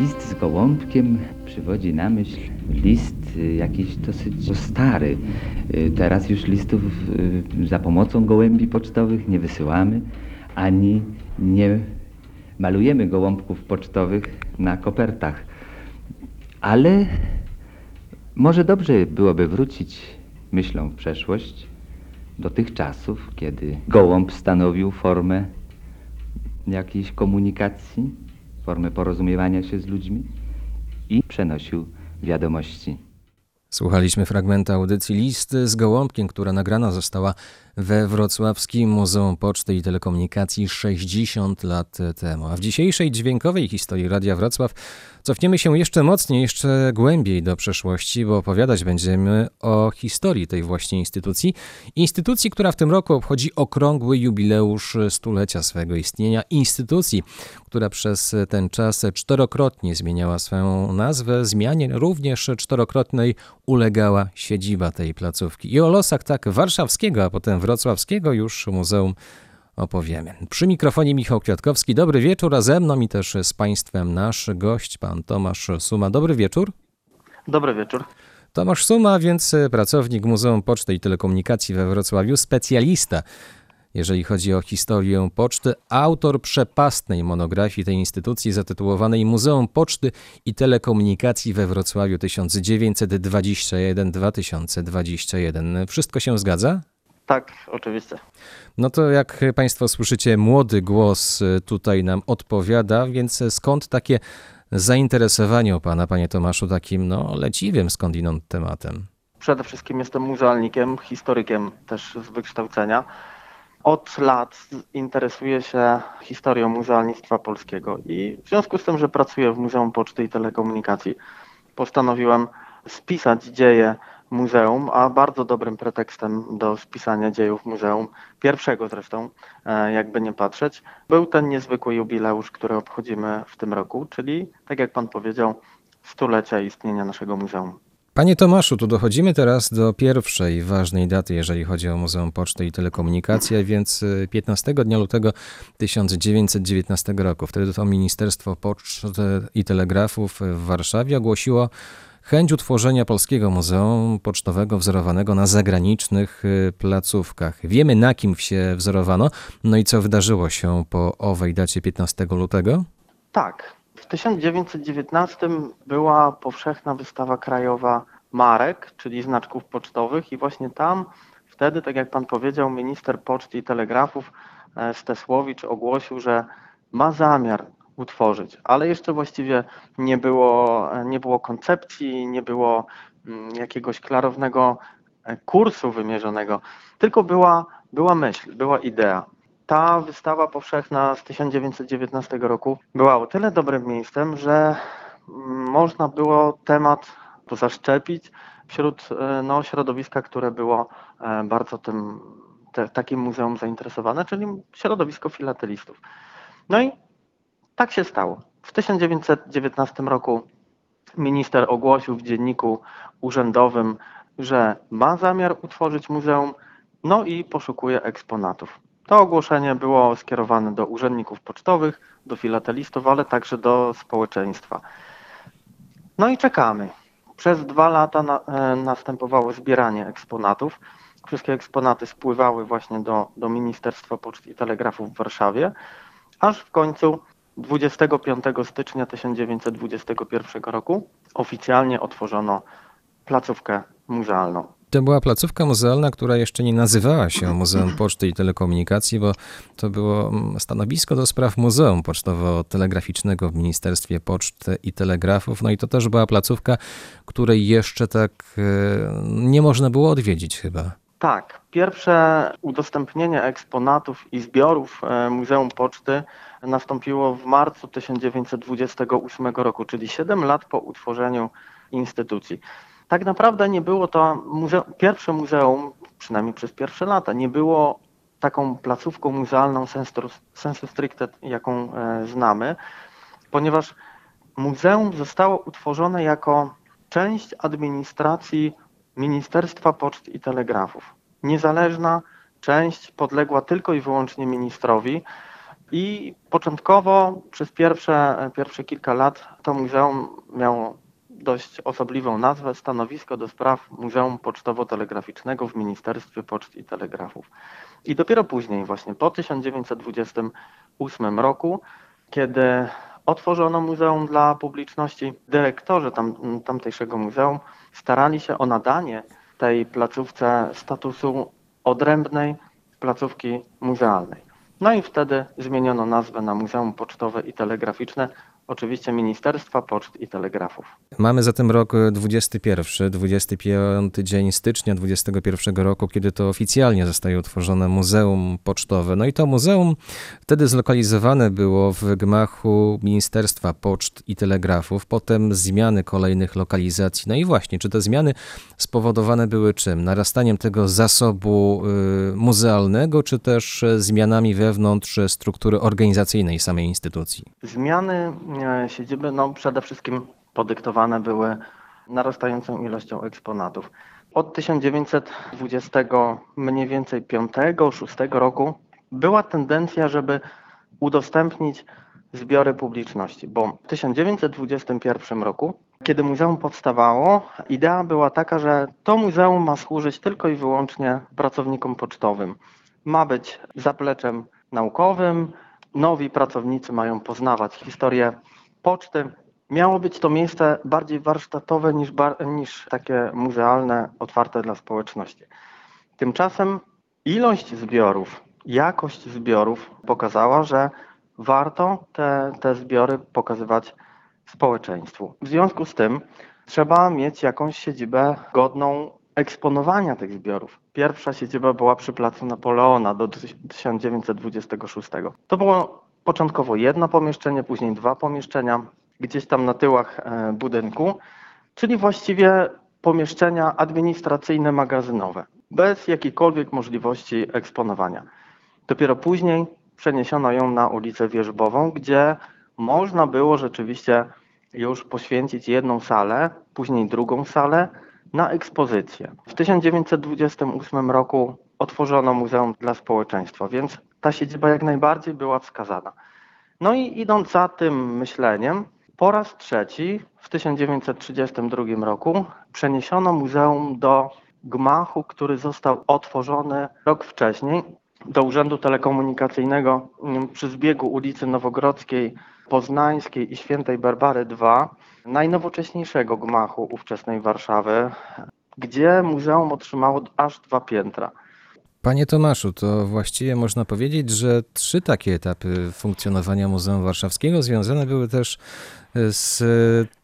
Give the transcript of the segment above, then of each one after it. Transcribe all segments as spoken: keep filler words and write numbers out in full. list z gołąbkiem przywodzi na myśl list jakiś dosyć stary. Teraz już listów za pomocą gołębi pocztowych nie wysyłamy, ani nie malujemy gołąbków pocztowych na kopertach. Ale może dobrze byłoby wrócić myślą w przeszłość do tych czasów, kiedy gołąb stanowił formę jakiejś komunikacji, formę porozumiewania się z ludźmi i przenosił wiadomości. Słuchaliśmy fragmenta audycji Listy z gołąbkiem, która nagrana została we Wrocławskim Muzeum Poczty i Telekomunikacji sześćdziesiąt lat temu. A w dzisiejszej dźwiękowej historii Radia Wrocław cofniemy się jeszcze mocniej, jeszcze głębiej do przeszłości, bo opowiadać będziemy o historii tej właśnie instytucji. Instytucji, która w tym roku obchodzi okrągły jubileusz stulecia swego istnienia. Instytucji, która przez ten czas czterokrotnie zmieniała swoją nazwę. Zmianie również czterokrotnej ulegała siedziba tej placówki. I o losach tak warszawskiego, a potem wrocławskiego już muzeum opowiemy. Przy mikrofonie Michał Kwiatkowski. Dobry wieczór, a ze mną i też z Państwem nasz gość, pan Tomasz Suma. Dobry wieczór. Dobry wieczór. Tomasz Suma, więc pracownik Muzeum Poczty i Telekomunikacji we Wrocławiu, specjalista, jeżeli chodzi o historię poczty, autor przepastnej monografii tej instytucji zatytułowanej Muzeum Poczty i Telekomunikacji we Wrocławiu tysiąc dziewięćset dwadzieścia jeden do dwa tysiące dwudziestego pierwszego. Wszystko się zgadza? Tak, oczywiście. No to jak Państwo słyszycie, młody głos tutaj nam odpowiada, więc skąd takie zainteresowanie u Pana, Panie Tomaszu, takim no leciwym skądinąd tematem? Przede wszystkim jestem muzealnikiem, historykiem też z wykształcenia. Od lat interesuję się historią muzealnictwa polskiego i w związku z tym, że pracuję w Muzeum Poczty i Telekomunikacji, postanowiłem spisać dzieje muzeum, a bardzo dobrym pretekstem do spisania dziejów muzeum, pierwszego zresztą, jakby nie patrzeć, był ten niezwykły jubileusz, który obchodzimy w tym roku, czyli, tak jak pan powiedział, stulecia istnienia naszego muzeum. Panie Tomaszu, tu dochodzimy teraz do pierwszej ważnej daty, jeżeli chodzi o Muzeum Poczty i Telekomunikacji, więc piętnastego dnia lutego tysiąc dziewięćset dziewiętnastego roku. Wtedy to Ministerstwo Poczty i Telegrafów w Warszawie ogłosiło chęć utworzenia Polskiego Muzeum Pocztowego wzorowanego na zagranicznych placówkach. Wiemy, na kim się wzorowano, no i co wydarzyło się po owej dacie piętnastego lutego? Tak. W tysiąc dziewięćset dziewiętnastym była powszechna wystawa krajowa marek, czyli znaczków pocztowych i właśnie tam wtedy, tak jak pan powiedział, minister poczty i telegrafów Stesłowicz ogłosił, że ma zamiar utworzyć, ale jeszcze właściwie nie było, nie było koncepcji, nie było jakiegoś klarownego kursu wymierzonego, tylko była, była myśl, była idea. Ta wystawa powszechna z tysiąc dziewięćset dziewiętnastego roku była o tyle dobrym miejscem, że można było temat tu zaszczepić wśród no, środowiska, które było bardzo tym, te, takim muzeum zainteresowane, czyli środowisko filatelistów. No i tak się stało. W tysiąc dziewięćset dziewiętnastego roku minister ogłosił w dzienniku urzędowym, że ma zamiar utworzyć muzeum, no i poszukuje eksponatów. To ogłoszenie było skierowane do urzędników pocztowych, do filatelistów, ale także do społeczeństwa. No i czekamy. Przez dwa lata na, e, następowało zbieranie eksponatów. Wszystkie eksponaty spływały właśnie do, do Ministerstwa Poczty i Telegrafów w Warszawie, aż w końcu dwudziestego piątego stycznia tysiąc dziewięćset dwudziestego pierwszego roku oficjalnie otworzono placówkę muzealną. To była placówka muzealna, która jeszcze nie nazywała się Muzeum Poczty i Telekomunikacji, bo to było stanowisko do spraw Muzeum Pocztowo-Telegraficznego w Ministerstwie Poczty i Telegrafów. No i to też była placówka, której jeszcze tak nie można było odwiedzić chyba. Tak. Pierwsze udostępnienie eksponatów i zbiorów Muzeum Poczty nastąpiło w marcu tysiąc dziewięćset dwudziestego ósmego roku, czyli siedem lat po utworzeniu instytucji. Tak naprawdę nie było to muzeum, pierwsze muzeum, przynajmniej przez pierwsze lata, nie było taką placówką muzealną sensu, sensu stricte, jaką e, znamy, ponieważ muzeum zostało utworzone jako część administracji Ministerstwa Poczt i Telegrafów. Niezależna część podległa tylko i wyłącznie ministrowi, I początkowo przez pierwsze, pierwsze kilka lat to muzeum miało dość osobliwą nazwę, stanowisko do spraw Muzeum Pocztowo-Telegraficznego w Ministerstwie Poczt i Telegrafów. I dopiero później, właśnie po tysiąc dziewięćset dwudziestym ósmym roku, kiedy otworzono muzeum dla publiczności, dyrektorzy tam, tamtejszego muzeum starali się o nadanie tej placówce statusu odrębnej placówki muzealnej. No i wtedy zmieniono nazwę na Muzeum Pocztowe i Telegraficzne, oczywiście Ministerstwa Poczt i Telegrafów. Mamy zatem rok dwudziesty pierwszy, dwudziesty piąty dzień stycznia dwudziestego pierwszego roku, kiedy to oficjalnie zostaje utworzone Muzeum Pocztowe. No i to muzeum wtedy zlokalizowane było w gmachu Ministerstwa Poczt i Telegrafów, potem zmiany kolejnych lokalizacji. No i właśnie, czy te zmiany spowodowane były czym? Narastaniem tego zasobu muzealnego, czy też zmianami wewnątrz struktury organizacyjnej samej instytucji? Zmiany siedziby no, przede wszystkim podyktowane były narastającą ilością eksponatów. Od tysiąc dziewięćset dwudziestego mniej więcej piątego, szóstego roku była tendencja, żeby udostępnić zbiory publiczności, bo w tysiąc dziewięćset dwudziestym pierwszym roku, kiedy muzeum powstawało, idea była taka, że to muzeum ma służyć tylko i wyłącznie pracownikom pocztowym. Ma być zapleczem naukowym, nowi pracownicy mają poznawać historię poczty. Miało być to miejsce bardziej warsztatowe niż, bar, niż takie muzealne, otwarte dla społeczności. Tymczasem ilość zbiorów, jakość zbiorów pokazała, że warto te, te zbiory pokazywać społeczeństwu. W związku z tym trzeba mieć jakąś siedzibę godną eksponowania tych zbiorów. Pierwsza siedziba była przy placu Napoleona do tysiąc dziewięćset dwudziestego szóstego. To było początkowo jedno pomieszczenie, później dwa pomieszczenia, gdzieś tam na tyłach budynku, czyli właściwie pomieszczenia administracyjne, magazynowe, bez jakiejkolwiek możliwości eksponowania. Dopiero później przeniesiono ją na ulicę Wierzbową, gdzie można było rzeczywiście już poświęcić jedną salę, później drugą salę, na ekspozycję. W tysiąc dziewięćset dwudziestym ósmym roku otworzono Muzeum dla Społeczeństwa, więc ta siedziba jak najbardziej była wskazana. No i idąc za tym myśleniem, po raz trzeci w tysiąc dziewięćset trzydziestym drugim roku przeniesiono muzeum do gmachu, który został otworzony rok wcześniej, do Urzędu Telekomunikacyjnego przy zbiegu ulicy Nowogrodzkiej, Poznańskiej i Świętej Barbary drugiej, najnowocześniejszego gmachu ówczesnej Warszawy, gdzie muzeum otrzymało aż dwa piętra. Panie Tomaszu, to właściwie można powiedzieć, że trzy takie etapy funkcjonowania Muzeum Warszawskiego związane były też z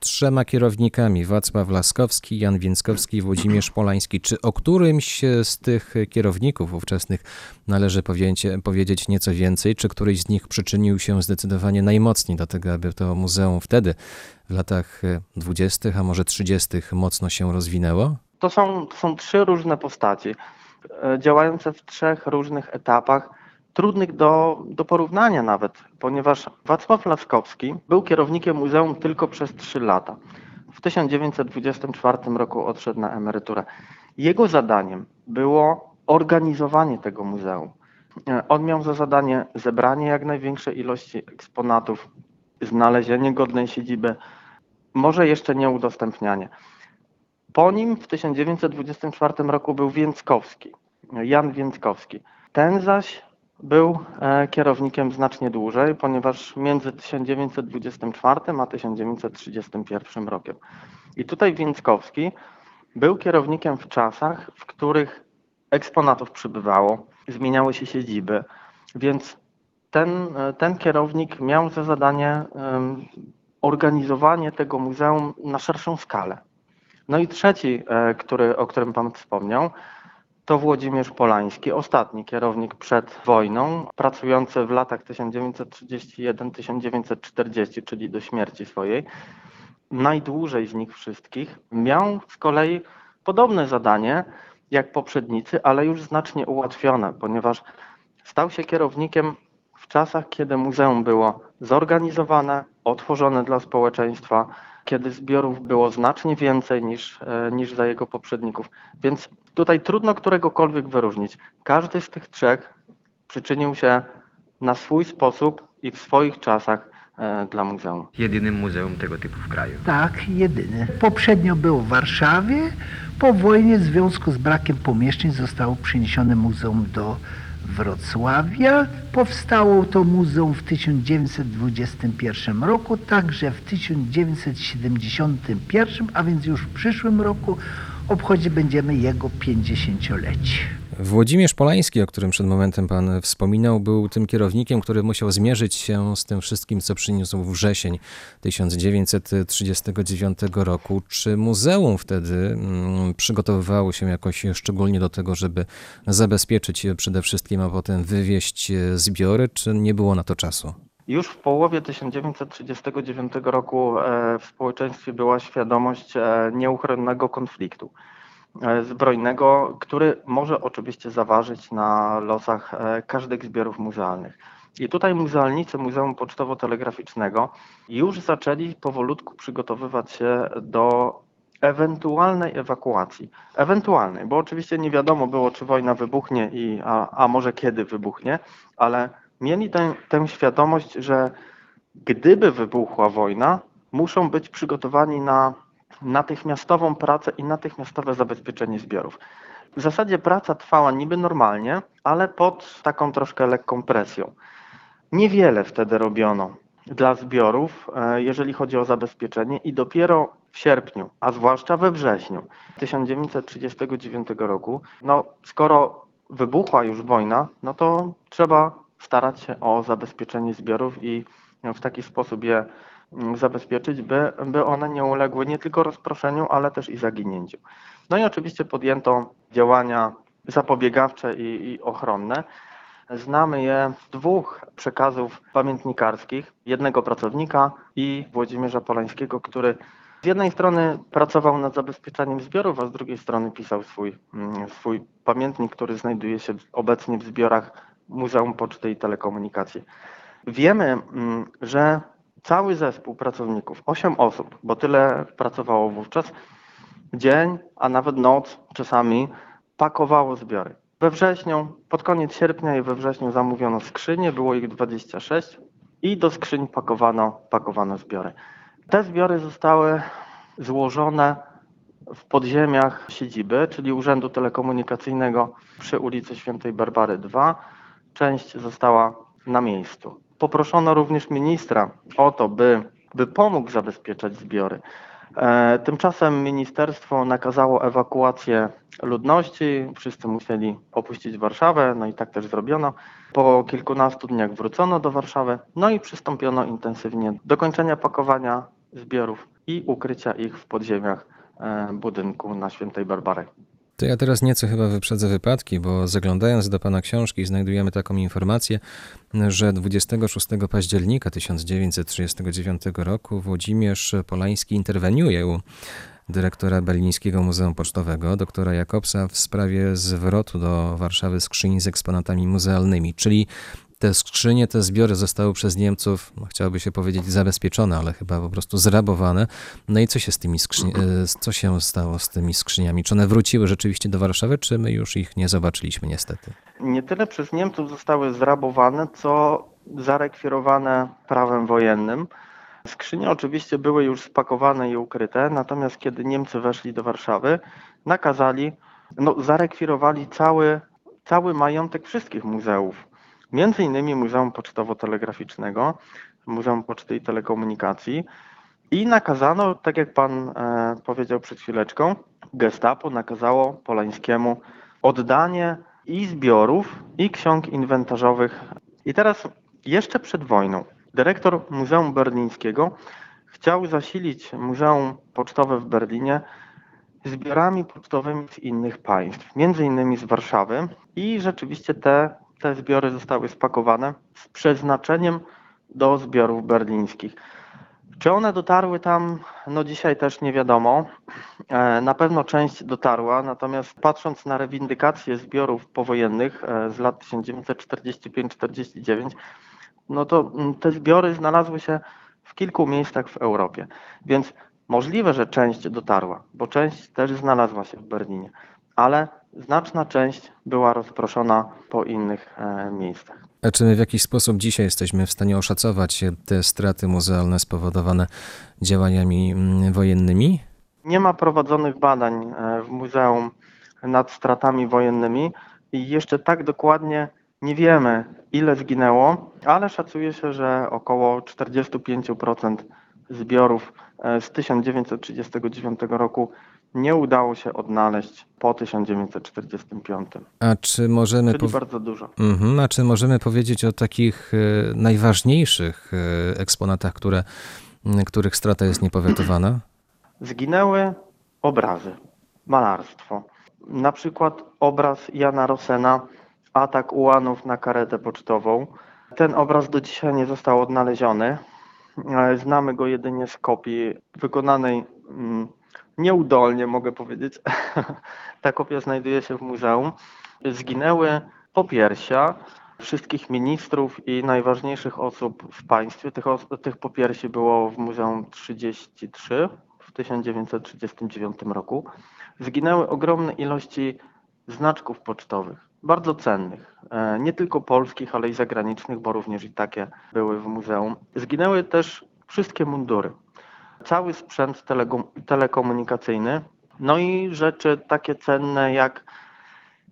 trzema kierownikami, Wacław Laskowski, Jan Więckowski i Włodzimierz Polański. Czy o którymś z tych kierowników ówczesnych należy powiedzieć nieco więcej? Czy któryś z nich przyczynił się zdecydowanie najmocniej do tego, aby to muzeum wtedy, w latach dwudziestych, a może trzydziestych, mocno się rozwinęło? To są, to są trzy różne postaci, działające w trzech różnych etapach, trudnych do, do porównania nawet, ponieważ Wacław Laskowski był kierownikiem muzeum tylko przez trzy lata. W tysiąc dziewięćset dwudziestym czwartym roku odszedł na emeryturę. Jego zadaniem było organizowanie tego muzeum. On miał za zadanie zebranie jak największej ilości eksponatów, znalezienie godnej siedziby, może jeszcze nie udostępnianie. Po nim w tysiąc dziewięćset dwudziestym czwartym roku był Więckowski, Jan Więckowski. Ten zaś był kierownikiem znacznie dłużej, ponieważ między tysiąc dziewięćset dwudziestym czwartym a tysiąc dziewięćset trzydziestym pierwszym rokiem. I tutaj Więckowski był kierownikiem w czasach, w których eksponatów przybywało, zmieniały się siedziby, więc ten, ten kierownik miał za zadanie organizowanie tego muzeum na szerszą skalę. No i trzeci, który, o którym pan wspomniał, to Włodzimierz Polański, ostatni kierownik przed wojną, pracujący w latach tysiąc dziewięćset trzydziestym pierwszym do tysiąc dziewięćset czterdziestego, czyli do śmierci swojej. Najdłużej z nich wszystkich miał z kolei podobne zadanie jak poprzednicy, ale już znacznie ułatwione, ponieważ stał się kierownikiem w czasach, kiedy muzeum było zorganizowane, otworzone dla społeczeństwa, kiedy zbiorów było znacznie więcej niż, niż za jego poprzedników. Więc tutaj trudno któregokolwiek wyróżnić. Każdy z tych trzech przyczynił się na swój sposób i w swoich czasach dla muzeum. Jedynym muzeum tego typu w kraju. Tak, jedyny. Poprzednio był w Warszawie. Po wojnie w związku z brakiem pomieszczeń zostało przeniesione muzeum do Wrocławia. Powstało to muzeum w tysiąc dziewięćset dwudziestym pierwszym roku, także w tysiąc dziewięćset siedemdziesiątym pierwszym, a więc już w przyszłym roku obchodzić będziemy jego pięćdziesięciolecie. Włodzimierz Polański, o którym przed momentem pan wspominał, był tym kierownikiem, który musiał zmierzyć się z tym wszystkim, co przyniósł wrzesień tysiąc dziewięćset trzydziestego dziewiątego roku. Czy muzeum wtedy przygotowywało się jakoś szczególnie do tego, żeby zabezpieczyć przede wszystkim, a potem wywieźć zbiory, czy nie było na to czasu? Już w połowie tysiąc dziewięćset trzydziestego dziewiątego roku w społeczeństwie była świadomość nieuchronnego konfliktu zbrojnego, który może oczywiście zaważyć na losach każdych zbiorów muzealnych. I tutaj muzealnicy Muzeum Pocztowo-Telegraficznego już zaczęli powolutku przygotowywać się do ewentualnej ewakuacji. Ewentualnej, bo oczywiście nie wiadomo było, czy wojna wybuchnie, i, a, a może kiedy wybuchnie, ale mieli tę, tę świadomość, że gdyby wybuchła wojna, muszą być przygotowani na natychmiastową pracę i natychmiastowe zabezpieczenie zbiorów. W zasadzie praca trwała niby normalnie, ale pod taką troszkę lekką presją. Niewiele wtedy robiono dla zbiorów, jeżeli chodzi o zabezpieczenie, i dopiero w sierpniu, a zwłaszcza we wrześniu tysiąc dziewięćset trzydziestego dziewiątego roku, no skoro wybuchła już wojna, no to trzeba starać się o zabezpieczenie zbiorów i w taki sposób je zabezpieczyć, by, by one nie uległy nie tylko rozproszeniu, ale też i zaginięciu. No i oczywiście podjęto działania zapobiegawcze i, i ochronne. Znamy je z dwóch przekazów pamiętnikarskich, jednego pracownika i Włodzimierza Polańskiego, który z jednej strony pracował nad zabezpieczaniem zbiorów, a z drugiej strony pisał swój, swój pamiętnik, który znajduje się obecnie w zbiorach Muzeum Poczty i Telekomunikacji. Wiemy, że cały zespół pracowników, osiem osób, bo tyle pracowało wówczas, dzień, a nawet noc czasami pakowało zbiory. We wrześniu, pod koniec sierpnia i we wrześniu zamówiono skrzynie, było ich dwadzieścia sześć i do skrzyń pakowano, pakowano zbiory. Te zbiory zostały złożone w podziemiach siedziby, czyli Urzędu Telekomunikacyjnego przy ulicy Świętej Barbary dwa. Część została na miejscu. Poproszono również ministra o to, by, by pomógł zabezpieczać zbiory. E, tymczasem ministerstwo nakazało ewakuację ludności. Wszyscy musieli opuścić Warszawę, no i tak też zrobiono. Po kilkunastu dniach wrócono do Warszawy, no i przystąpiono intensywnie do kończenia pakowania zbiorów i ukrycia ich w podziemiach e, budynku na Świętej Barbarze. To ja teraz nieco chyba wyprzedzę wypadki, bo zaglądając do pana książki znajdujemy taką informację, że dwudziestego szóstego października tysiąc dziewięćset trzydziestego dziewiątego roku Włodzimierz Polański interweniuje u dyrektora Berlińskiego Muzeum Pocztowego, doktora Jakobsa, w sprawie zwrotu do Warszawy skrzyni z eksponatami muzealnymi, czyli te skrzynie, te zbiory zostały przez Niemców, no chciałoby się powiedzieć zabezpieczone, ale chyba po prostu zrabowane. No i co się z tymi skrzyni- co się stało z tymi skrzyniami? Czy one wróciły rzeczywiście do Warszawy, czy my już ich nie zobaczyliśmy niestety? Nie tyle przez Niemców zostały zrabowane, co zarekwirowane prawem wojennym. Skrzynie oczywiście były już spakowane i ukryte, natomiast kiedy Niemcy weszli do Warszawy, nakazali, no zarekwirowali cały, cały majątek wszystkich muzeów. Między innymi Muzeum Pocztowo-Telegraficznego, Muzeum Poczty i Telekomunikacji, i nakazano, tak jak pan e, powiedział przed chwileczką, gestapo nakazało Polańskiemu oddanie i zbiorów, i ksiąg inwentarzowych. I teraz jeszcze przed wojną dyrektor Muzeum Berlińskiego chciał zasilić Muzeum Pocztowe w Berlinie zbiorami pocztowymi z innych państw, między innymi z Warszawy, i rzeczywiście te Te zbiory zostały spakowane z przeznaczeniem do zbiorów berlińskich. Czy one dotarły tam? No dzisiaj też nie wiadomo. Na pewno część dotarła, natomiast patrząc na rewindykację zbiorów powojennych z lat tysiąc dziewięćset czterdziesty piąty czterdziesty dziewięć, no to te zbiory znalazły się w kilku miejscach w Europie. Więc możliwe, że część dotarła, bo część też znalazła się w Berlinie. ale znaczna część była rozproszona po innych miejscach. A czy w jakiś sposób dzisiaj jesteśmy w stanie oszacować te straty muzealne spowodowane działaniami wojennymi? Nie ma prowadzonych badań w muzeum nad stratami wojennymi i jeszcze tak dokładnie nie wiemy, ile zginęło, ale szacuje się, że około czterdzieści pięć procent zbiorów z tysiąc dziewięćset trzydziestego dziewiątego roku nie udało się odnaleźć po tysiąc dziewięćset czterdziestym piątym. A czy możemy Czyli pow... bardzo dużo. Mhm. A czy możemy powiedzieć o takich najważniejszych eksponatach, które, których strata jest niepowetowana? Zginęły obrazy, malarstwo. Na przykład obraz Jana Rossena, Atak ułanów na karetę pocztową. Ten obraz do dzisiaj nie został odnaleziony. Znamy go jedynie z kopii wykonanej nieudolnie, mogę powiedzieć. Ta kopia znajduje się w muzeum. Zginęły popiersia wszystkich ministrów i najważniejszych osób w państwie. Tych, tych popiersi było w muzeum trzydzieści trzy w tysiąc dziewięćset trzydziestym dziewiątym roku. Zginęły ogromne ilości znaczków pocztowych, bardzo cennych, nie tylko polskich, ale i zagranicznych, bo również i takie były w muzeum. Zginęły też wszystkie mundury, cały sprzęt telekomunikacyjny, no i rzeczy takie cenne jak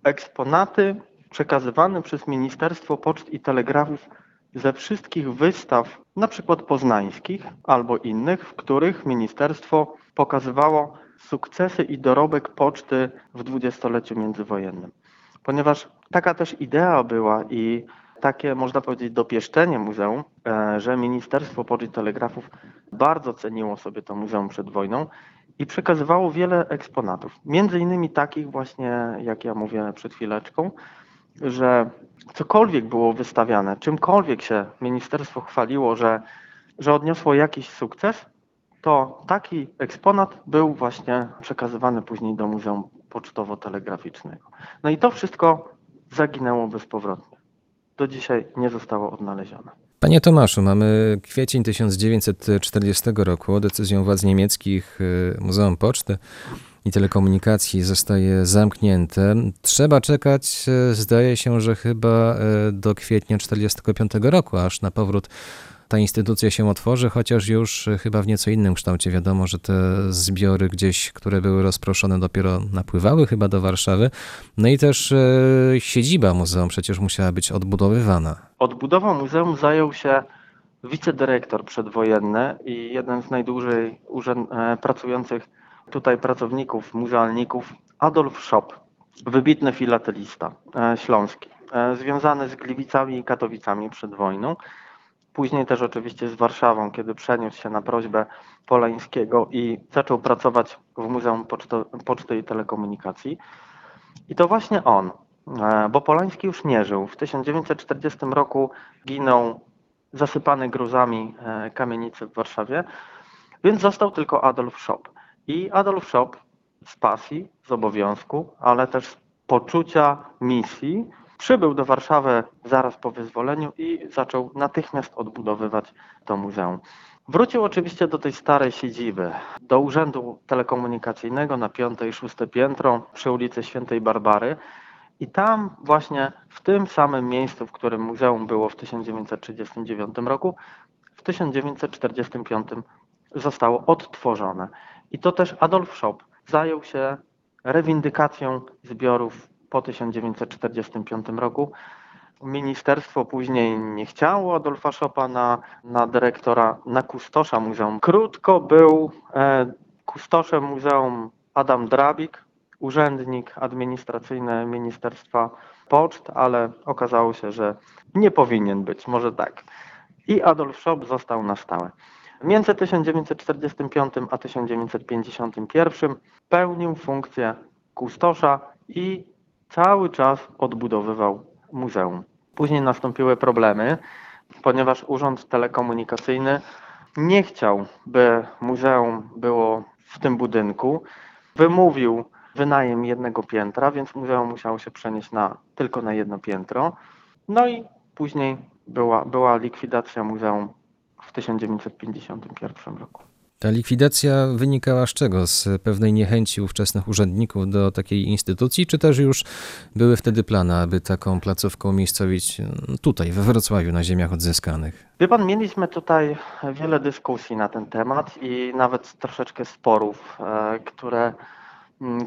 eksponaty przekazywane przez Ministerstwo Poczt i Telegrafów ze wszystkich wystaw, na przykład poznańskich albo innych, w których ministerstwo pokazywało sukcesy i dorobek poczty w dwudziestoleciu międzywojennym. Ponieważ taka też idea była i takie, można powiedzieć, dopieszczenie muzeum, że Ministerstwo Poczty i Telegrafów bardzo ceniło sobie to muzeum przed wojną i przekazywało wiele eksponatów. Między innymi takich właśnie, jak ja mówię przed chwileczką, że cokolwiek było wystawiane, czymkolwiek się ministerstwo chwaliło, że, że odniosło jakiś sukces, to taki eksponat był właśnie przekazywany później do Muzeum Pocztowo-Telegraficznego. No i to wszystko zaginęło bezpowrotnie. Do dzisiaj nie zostało odnalezione. Panie Tomaszu, mamy kwiecień tysiąc dziewięćset czterdziestego roku. Decyzją władz niemieckich Muzeum Poczty i Telekomunikacji zostaje zamknięte. Trzeba czekać, zdaje się, że chyba do kwietnia czterdziestego piątego roku, aż na powrót ta instytucja się otworzy, chociaż już chyba w nieco innym kształcie. Wiadomo, że te zbiory gdzieś, które były rozproszone, dopiero napływały chyba do Warszawy. No i też e, siedziba muzeum przecież musiała być odbudowywana. Odbudową muzeum zajął się wicedyrektor przedwojenny i jeden z najdłużej urzęd, e, pracujących tutaj pracowników, muzealników, Adolf Szop, wybitny filatelista e, śląski, e, związany z Gliwicami i Katowicami przed wojną. Później też oczywiście z Warszawą, kiedy przeniósł się na prośbę Polańskiego i zaczął pracować w Muzeum Poczto, Poczty i Telekomunikacji. I to właśnie on, bo Polański już nie żył. W tysiąc dziewięćset czterdziestym roku ginął zasypany gruzami kamienicy w Warszawie, więc został tylko Adolf Szop. I Adolf Szop z pasji, z obowiązku, ale też z poczucia misji, przybył do Warszawy zaraz po wyzwoleniu i zaczął natychmiast odbudowywać to muzeum. Wrócił oczywiście do tej starej siedziby, do Urzędu Telekomunikacyjnego na piąte i szóste piętro przy ulicy Świętej Barbary i tam właśnie w tym samym miejscu, w którym muzeum było w tysiąc dziewięćset trzydziestym dziewiątym roku, w tysiąc dziewięćset czterdziestym piątym zostało odtworzone. I to też Adolf Szop zajął się rewindykacją zbiorów po tysiąc dziewięćset czterdziestym piątym roku. Ministerstwo później nie chciało Adolfa Szopa na, na dyrektora, na kustosza muzeum. Krótko był e, kustoszem muzeum Adam Drabik, urzędnik administracyjny Ministerstwa Poczt, ale okazało się, że nie powinien być, może tak. I Adolf Szop został na stałe. Między tysiąc dziewięćset czterdziestym piątym a tysiąc dziewięćset pięćdziesiątym pierwszym pełnił funkcję kustosza i cały czas odbudowywał muzeum. Później nastąpiły problemy, ponieważ Urząd Telekomunikacyjny nie chciał, by muzeum było w tym budynku. Wymówił wynajem jednego piętra, więc muzeum musiało się przenieść na, tylko na jedno piętro. No i później była, była likwidacja muzeum w tysiąc dziewięćset pięćdziesiątym pierwszym roku. Ta likwidacja wynikała z czego? Z pewnej niechęci ówczesnych urzędników do takiej instytucji, czy też już były wtedy plany, aby taką placówkę umiejscowić tutaj, we Wrocławiu, na ziemiach odzyskanych? Wie pan, mieliśmy tutaj wiele dyskusji na ten temat i nawet troszeczkę sporów, które,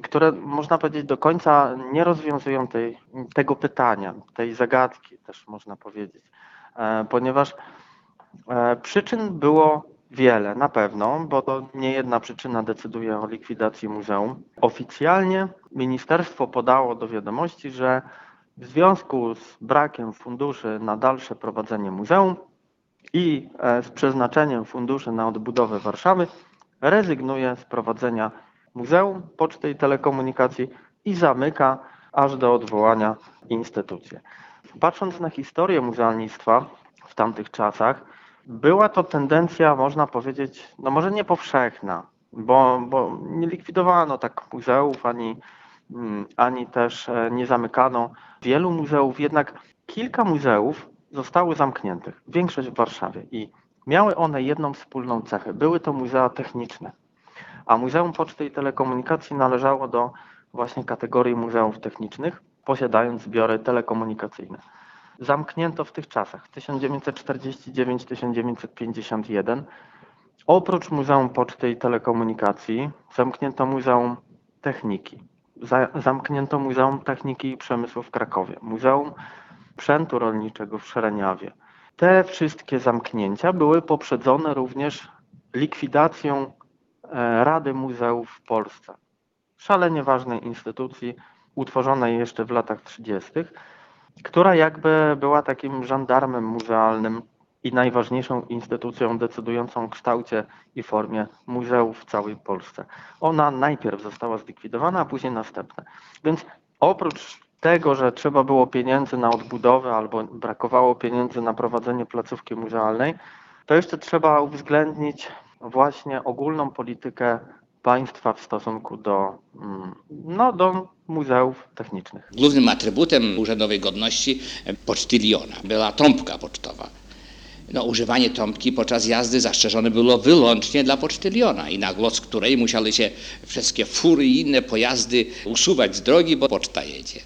które można powiedzieć do końca nie rozwiązują tej, tego pytania, tej zagadki też można powiedzieć, ponieważ przyczyn było wiele, na pewno, bo to nie jedna przyczyna decyduje o likwidacji muzeum. Oficjalnie ministerstwo podało do wiadomości, że w związku z brakiem funduszy na dalsze prowadzenie muzeum i z przeznaczeniem funduszy na odbudowę Warszawy rezygnuje z prowadzenia Muzeum Poczty i Telekomunikacji i zamyka aż do odwołania instytucję. Patrząc na historię muzealnictwa w tamtych czasach, była to tendencja, można powiedzieć, no może nie powszechna, bo, bo nie likwidowano tak muzeów, ani, ani też nie zamykano wielu muzeów, jednak kilka muzeów zostały zamkniętych, większość w Warszawie, i miały one jedną wspólną cechę. Były to muzea techniczne, a Muzeum Poczty i Telekomunikacji należało do właśnie kategorii muzeów technicznych, posiadając zbiory telekomunikacyjne. Zamknięto w tych czasach, tysiąc dziewięćset czterdziesty dziewiąty do tysiąc dziewięćset pięćdziesiątego pierwszego, oprócz Muzeum Poczty i Telekomunikacji, zamknięto Muzeum Techniki, za, zamknięto Muzeum Techniki i Przemysłu w Krakowie, Muzeum Sprzętu Rolniczego w Szereniawie. Te wszystkie zamknięcia były poprzedzone również likwidacją Rady Muzeów w Polsce, szalenie ważnej instytucji utworzonej jeszcze w latach trzydziestych, która jakby była takim żandarmem muzealnym i najważniejszą instytucją decydującą o kształcie i formie muzeów w całej Polsce. Ona najpierw została zlikwidowana, a później następne. Więc oprócz tego, że trzeba było pieniędzy na odbudowę albo brakowało pieniędzy na prowadzenie placówki muzealnej, to jeszcze trzeba uwzględnić właśnie ogólną politykę państwa w stosunku do, no, do muzeów technicznych. Głównym atrybutem urzędowej godności pocztyliona była trąbka pocztowa. No, używanie trąbki podczas jazdy zastrzeżone było wyłącznie dla pocztyliona i na głos której musiały się wszystkie fury i inne pojazdy usuwać z drogi, bo poczta jedzie.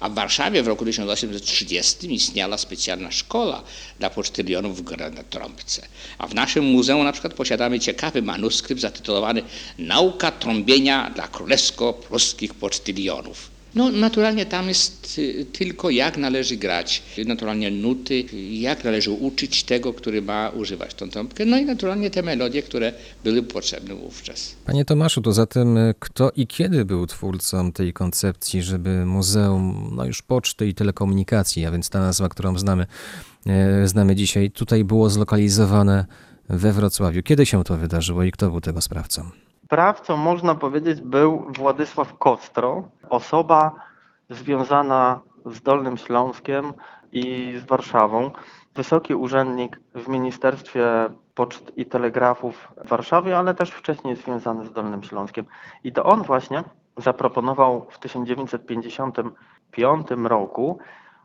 A w Warszawie w roku tysiąc osiemset trzydziestym istniała specjalna szkoła dla pocztylionów w grze na trąbce. A w naszym muzeum na przykład posiadamy ciekawy manuskrypt zatytułowany Nauka trąbienia dla królewsko-pruskich pocztylionów. No naturalnie tam jest tylko jak należy grać, naturalnie nuty, jak należy uczyć tego, który ma używać tą trąbkę, no i naturalnie te melodie, które były potrzebne wówczas. Panie Tomaszu, to zatem kto i kiedy był twórcą tej koncepcji, żeby Muzeum, no już Poczty i Telekomunikacji, a więc ta nazwa, którą znamy, znamy dzisiaj, tutaj było zlokalizowane we Wrocławiu? Kiedy się to wydarzyło i kto był tego sprawcą? Sprawcą, można powiedzieć, był Władysław Kostro, osoba związana z Dolnym Śląskiem i z Warszawą. Wysoki urzędnik w Ministerstwie Poczt i Telegrafów w Warszawie, ale też wcześniej związany z Dolnym Śląskiem. I to on właśnie zaproponował w tysiąc dziewięćset pięćdziesiątym piątym roku,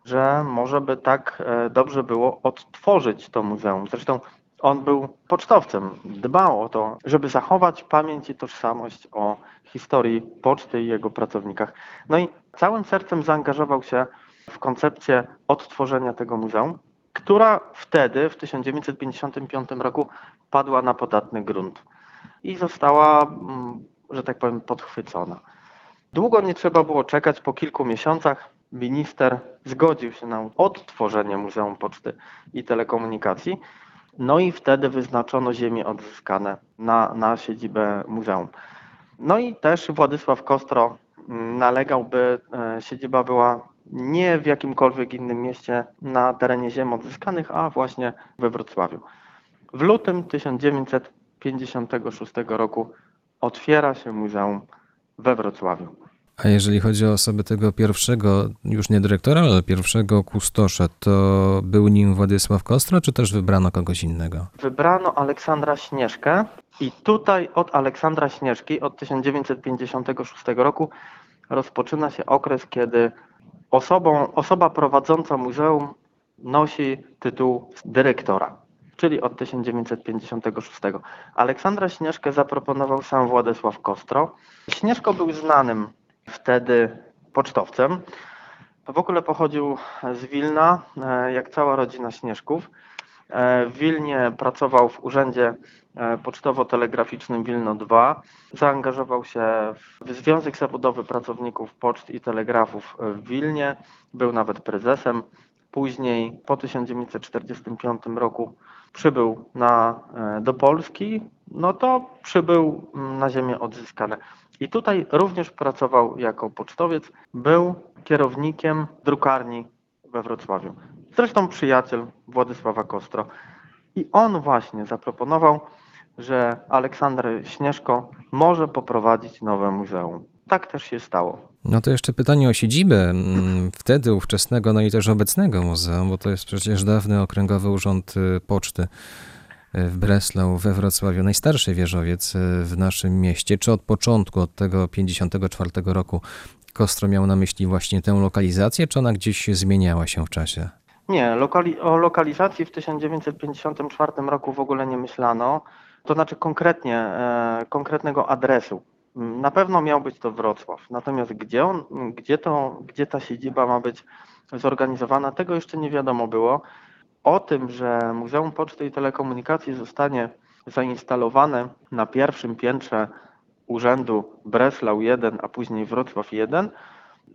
że może by tak dobrze było odtworzyć to muzeum. Zresztą on był pocztowcem, dbał o to, żeby zachować pamięć i tożsamość o historii poczty i jego pracownikach. No i całym sercem zaangażował się w koncepcję odtworzenia tego muzeum, która wtedy, w tysiąc dziewięćset pięćdziesiątym piątym roku, padła na podatny grunt i została, że tak powiem, podchwycona. Długo nie trzeba było czekać, po kilku miesiącach minister zgodził się na odtworzenie Muzeum Poczty i Telekomunikacji. No i wtedy wyznaczono ziemie odzyskane na, na siedzibę muzeum. No i też Władysław Kostro nalegał, by siedziba była nie w jakimkolwiek innym mieście na terenie ziem odzyskanych, a właśnie we Wrocławiu. W lutym tysiąc dziewięćset pięćdziesiątego szóstego roku otwiera się muzeum we Wrocławiu. A jeżeli chodzi o osobę tego pierwszego, już nie dyrektora, ale pierwszego kustosza, to był nim Władysław Kostro, czy też wybrano kogoś innego? Wybrano Aleksandra Śnieżkę i tutaj od Aleksandra Śnieżki od tysiąc dziewięćset pięćdziesiątego szóstego roku rozpoczyna się okres, kiedy osobą, osoba prowadząca muzeum nosi tytuł dyrektora. czyli od tysiąc dziewięćset pięćdziesiątego szóstego. Aleksandra Śnieżkę zaproponował sam Władysław Kostro. Śnieżko był znanym wtedy pocztowcem. W ogóle pochodził z Wilna, jak cała rodzina Śnieżków. W Wilnie pracował w Urzędzie Pocztowo-Telegraficznym Wilno drugie. Zaangażował się w Związek Zawodowy Pracowników Poczt i Telegrafów w Wilnie. Był nawet prezesem. Później, po tysiąc dziewięćset czterdziestym piątym roku przybył na, do Polski, no to przybył na ziemię odzyskane. I tutaj również pracował jako pocztowiec. Był kierownikiem drukarni we Wrocławiu. Zresztą przyjaciel Władysława Kostro. I on właśnie zaproponował, że Aleksander Śnieżko może poprowadzić nowe muzeum. Tak też się stało. No to jeszcze pytanie o siedzibę wtedy ówczesnego, no i też obecnego muzeum, bo to jest przecież dawny Okręgowy Urząd Poczty w Breslau, we Wrocławiu, najstarszy wieżowiec w naszym mieście. Czy od początku, od tego pięćdziesiątego czwartego roku Kostro miał na myśli właśnie tę lokalizację, czy ona gdzieś zmieniała się w czasie? Nie, lokali- o lokalizacji w tysiąc dziewięćset pięćdziesiątym czwartym roku w ogóle nie myślano, to znaczy konkretnie, e, konkretnego adresu. Na pewno miał być to Wrocław, natomiast gdzie, on, gdzie, to, gdzie ta siedziba ma być zorganizowana, tego jeszcze nie wiadomo było. O tym, że Muzeum Poczty i Telekomunikacji zostanie zainstalowane na pierwszym piętrze urzędu Breslau I, a później Wrocław I,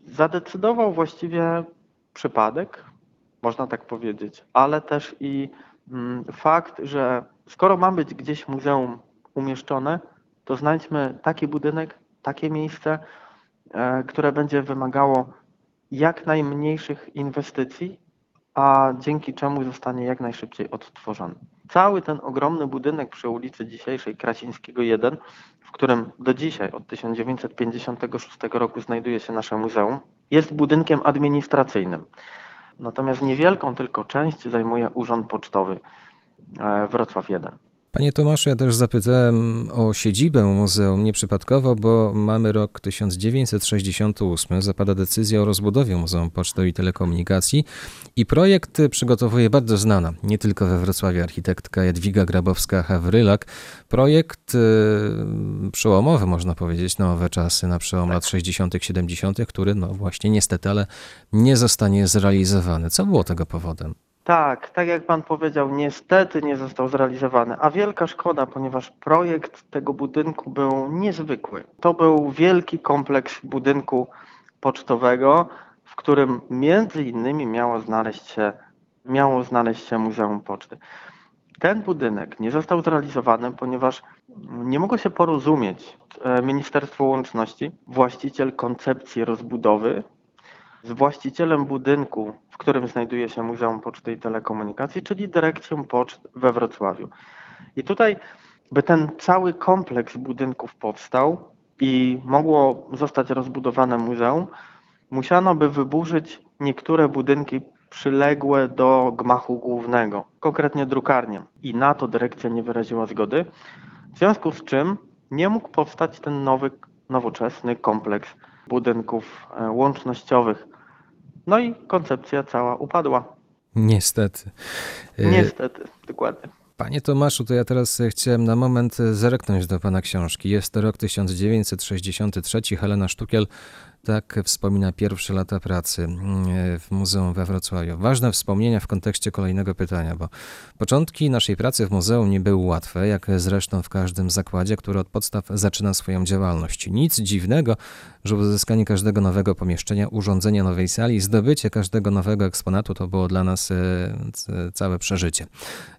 zadecydował właściwie przypadek, można tak powiedzieć, ale też i mm, fakt, że skoro ma być gdzieś muzeum umieszczone, to znajdźmy taki budynek, takie miejsce, e, które będzie wymagało jak najmniejszych inwestycji, a dzięki czemu zostanie jak najszybciej odtworzony. Cały ten ogromny budynek przy ulicy dzisiejszej Krasińskiego jeden, w którym do dzisiaj od tysiąc dziewięćset pięćdziesiątego szóstego roku znajduje się nasze muzeum, jest budynkiem administracyjnym. Natomiast niewielką tylko część zajmuje Urząd Pocztowy Wrocław I. Panie Tomaszu, ja też zapytałem o siedzibę muzeum nieprzypadkowo, bo mamy rok tysiąc dziewięćset sześćdziesiąty ósmy, zapada decyzja o rozbudowie Muzeum Poczty i Telekomunikacji i projekt przygotowuje bardzo znana, nie tylko we Wrocławiu, architektka Jadwiga Grabowska-Hawrylak. Projekt yy, przełomowy, można powiedzieć, na owe czasy, na przełom lat sześćdziesiątych siedemdziesiątych, który no właśnie niestety, ale nie zostanie zrealizowany. Co było tego powodem? Tak, tak jak pan powiedział, niestety nie został zrealizowany, a wielka szkoda, ponieważ projekt tego budynku był niezwykły. To był wielki kompleks budynku pocztowego, w którym między innymi miało znaleźć się, miało znaleźć się Muzeum Poczty. Ten budynek nie został zrealizowany, ponieważ nie mogło się porozumieć Ministerstwo Łączności, właściciel koncepcji rozbudowy, z właścicielem budynku, w którym znajduje się Muzeum Poczty i Telekomunikacji, czyli dyrekcją poczt we Wrocławiu. I tutaj, by ten cały kompleks budynków powstał i mogło zostać rozbudowane muzeum, musiano by wyburzyć niektóre budynki przyległe do gmachu głównego, konkretnie drukarnię. I na to dyrekcja nie wyraziła zgody, w związku z czym nie mógł powstać ten nowy, nowoczesny kompleks budynków łącznościowych. No i koncepcja cała upadła. Niestety. Niestety, dokładnie. Panie Tomaszu, to ja teraz chciałem na moment zerknąć do pana książki. Jest to rok tysiąc dziewięćset sześćdziesiąty trzeci. Helena Sztukiel tak wspomina pierwsze lata pracy w muzeum we Wrocławiu. Ważne wspomnienia w kontekście kolejnego pytania, bo początki naszej pracy w muzeum nie były łatwe, jak zresztą w każdym zakładzie, który od podstaw zaczyna swoją działalność. Nic dziwnego, że uzyskanie każdego nowego pomieszczenia, urządzenia nowej sali, zdobycie każdego nowego eksponatu to było dla nas całe przeżycie.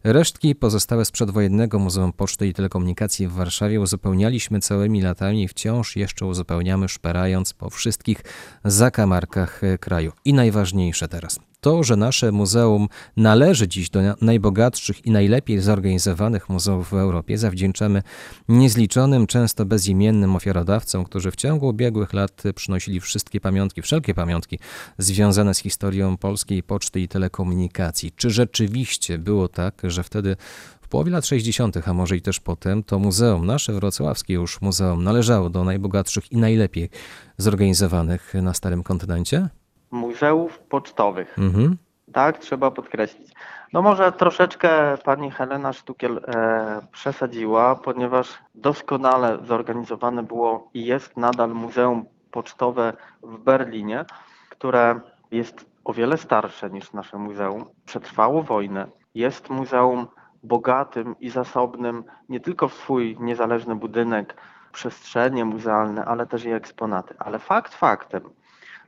Resztki pozostałe z przedwojennego Muzeum Poczty i Telekomunikacji w Warszawie uzupełnialiśmy całymi latami i wciąż jeszcze uzupełniamy, szperając po wszystkich wszystkich zakamarkach kraju. I najważniejsze teraz, to, że nasze muzeum należy dziś do najbogatszych i najlepiej zorganizowanych muzeów w Europie, zawdzięczamy niezliczonym, często bezimiennym ofiarodawcom, którzy w ciągu ubiegłych lat przynosili wszystkie pamiątki, wszelkie pamiątki związane z historią polskiej poczty i telekomunikacji. Czy rzeczywiście było tak, że wtedy w połowie lat sześćdziesiątych, a może i też potem, to muzeum, nasze wrocławskie już muzeum, należało do najbogatszych i najlepiej zorganizowanych na starym kontynencie? Muzeów pocztowych. Mhm. Tak, trzeba podkreślić. No może troszeczkę pani Helena Sztukiel e, przesadziła, ponieważ doskonale zorganizowane było i jest nadal Muzeum Pocztowe w Berlinie, które jest o wiele starsze niż nasze muzeum, przetrwało wojnę, jest muzeum bogatym i zasobnym nie tylko w swój niezależny budynek, przestrzenie muzealne, ale też i eksponaty. Ale fakt faktem,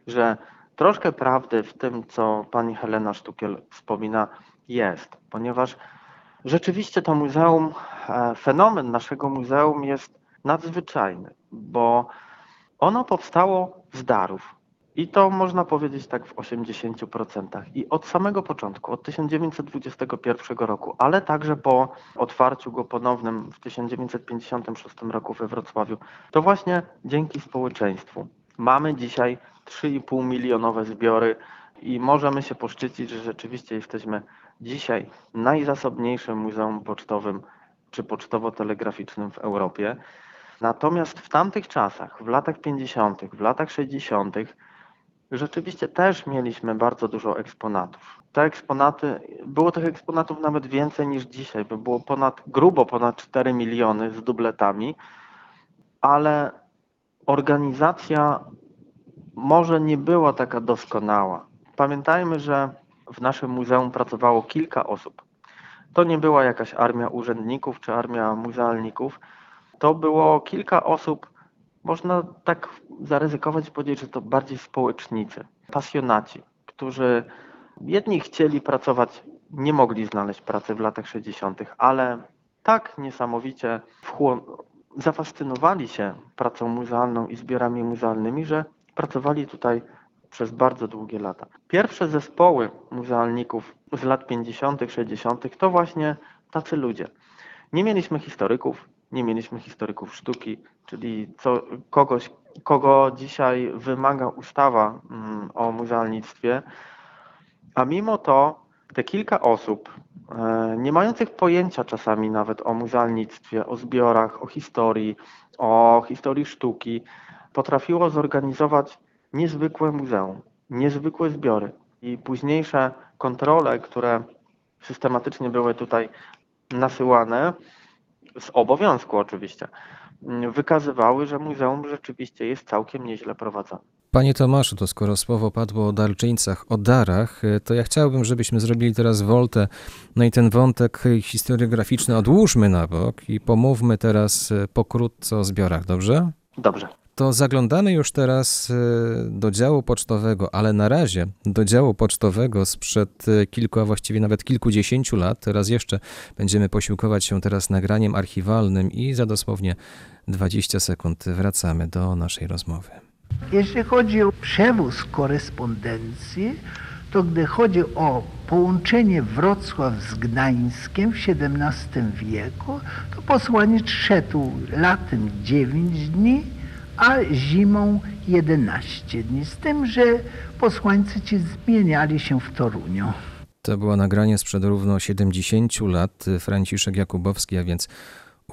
że troszkę prawdy w tym, co pani Helena Sztukiel wspomina, jest, ponieważ rzeczywiście to muzeum, fenomen naszego muzeum jest nadzwyczajny, bo ono powstało z darów i to można powiedzieć tak w osiemdziesięciu procentach i od samego początku, od tysiąc dziewięćset dwudziestego pierwszego roku, ale także po otwarciu go ponownym w tysiąc dziewięćset pięćdziesiątym szóstym roku we Wrocławiu, to właśnie dzięki społeczeństwu mamy dzisiaj trzy i pół milionowe zbiory i możemy się poszczycić, że rzeczywiście jesteśmy dzisiaj najzasobniejszym muzeum pocztowym czy pocztowo-telegraficznym w Europie. Natomiast w tamtych czasach, w latach pięćdziesiątych, w latach sześćdziesiątych rzeczywiście też mieliśmy bardzo dużo eksponatów. Te eksponaty, było tych eksponatów nawet więcej niż dzisiaj, bo było ponad, grubo ponad cztery miliony z dubletami, ale organizacja może nie była taka doskonała. Pamiętajmy, że w naszym muzeum pracowało kilka osób. To nie była jakaś armia urzędników czy armia muzealników. To było kilka osób, można tak zaryzykować i powiedzieć, że to bardziej społecznicy, pasjonaci, którzy jedni chcieli pracować, nie mogli znaleźć pracy w latach sześćdziesiątych, ale tak niesamowicie wchłon- zafascynowali się pracą muzealną i zbiorami muzealnymi, że pracowali tutaj przez bardzo długie lata. Pierwsze zespoły muzealników z lat pięćdziesiątych, sześćdziesiątych to właśnie tacy ludzie. Nie mieliśmy historyków, nie mieliśmy historyków sztuki, czyli co, kogoś, kogo dzisiaj wymaga ustawa mm, o muzealnictwie, a mimo to te kilka osób e, nie mających pojęcia czasami nawet o muzealnictwie, o zbiorach, o historii, o historii sztuki, potrafiło zorganizować niezwykłe muzeum, niezwykłe zbiory i późniejsze kontrole, które systematycznie były tutaj nasyłane, z obowiązku oczywiście, wykazywały, że muzeum rzeczywiście jest całkiem nieźle prowadzone. Panie Tomaszu, to skoro słowo padło o darczyńcach, o darach, to ja chciałbym, żebyśmy zrobili teraz woltę, no i ten wątek historiograficzny odłóżmy na bok i pomówmy teraz pokrótce o zbiorach, dobrze? Dobrze. To zaglądamy już teraz do działu pocztowego, ale na razie do działu pocztowego sprzed kilku, a właściwie nawet kilkudziesięciu lat. Teraz jeszcze będziemy posiłkować się teraz nagraniem archiwalnym i za dosłownie dwadzieścia sekund wracamy do naszej rozmowy. Jeśli chodzi o przewóz korespondencji, to gdy chodzi o połączenie Wrocław z Gdańskiem w siedemnastym wieku, to posłaniec szedł latem dziewięć dni, a zimą jedenaście dni, z tym, że posłańcy ci zmieniali się w Toruniu. To było nagranie sprzed równo siedemdziesięciu lat. Franciszek Jakubowski, a więc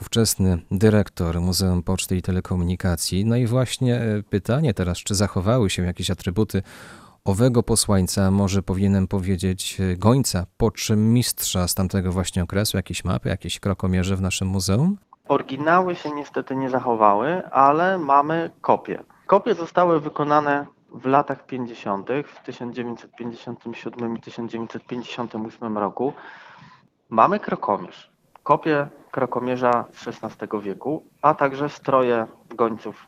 ówczesny dyrektor Muzeum Poczty i Telekomunikacji. No i właśnie pytanie teraz, czy zachowały się jakieś atrybuty owego posłańca, może powinienem powiedzieć gońca, po czym mistrza z tamtego właśnie okresu, jakieś mapy, jakieś krokomierze w naszym muzeum? Oryginały się niestety nie zachowały, ale mamy kopie. Kopie zostały wykonane w latach pięćdziesiątych, w tysiąc dziewięćset pięćdziesiątym siódmym i tysiąc dziewięćset pięćdziesiątym ósmym roku. Mamy krokomierz, kopie krokomierza z szesnastego wieku, a także stroje gońców,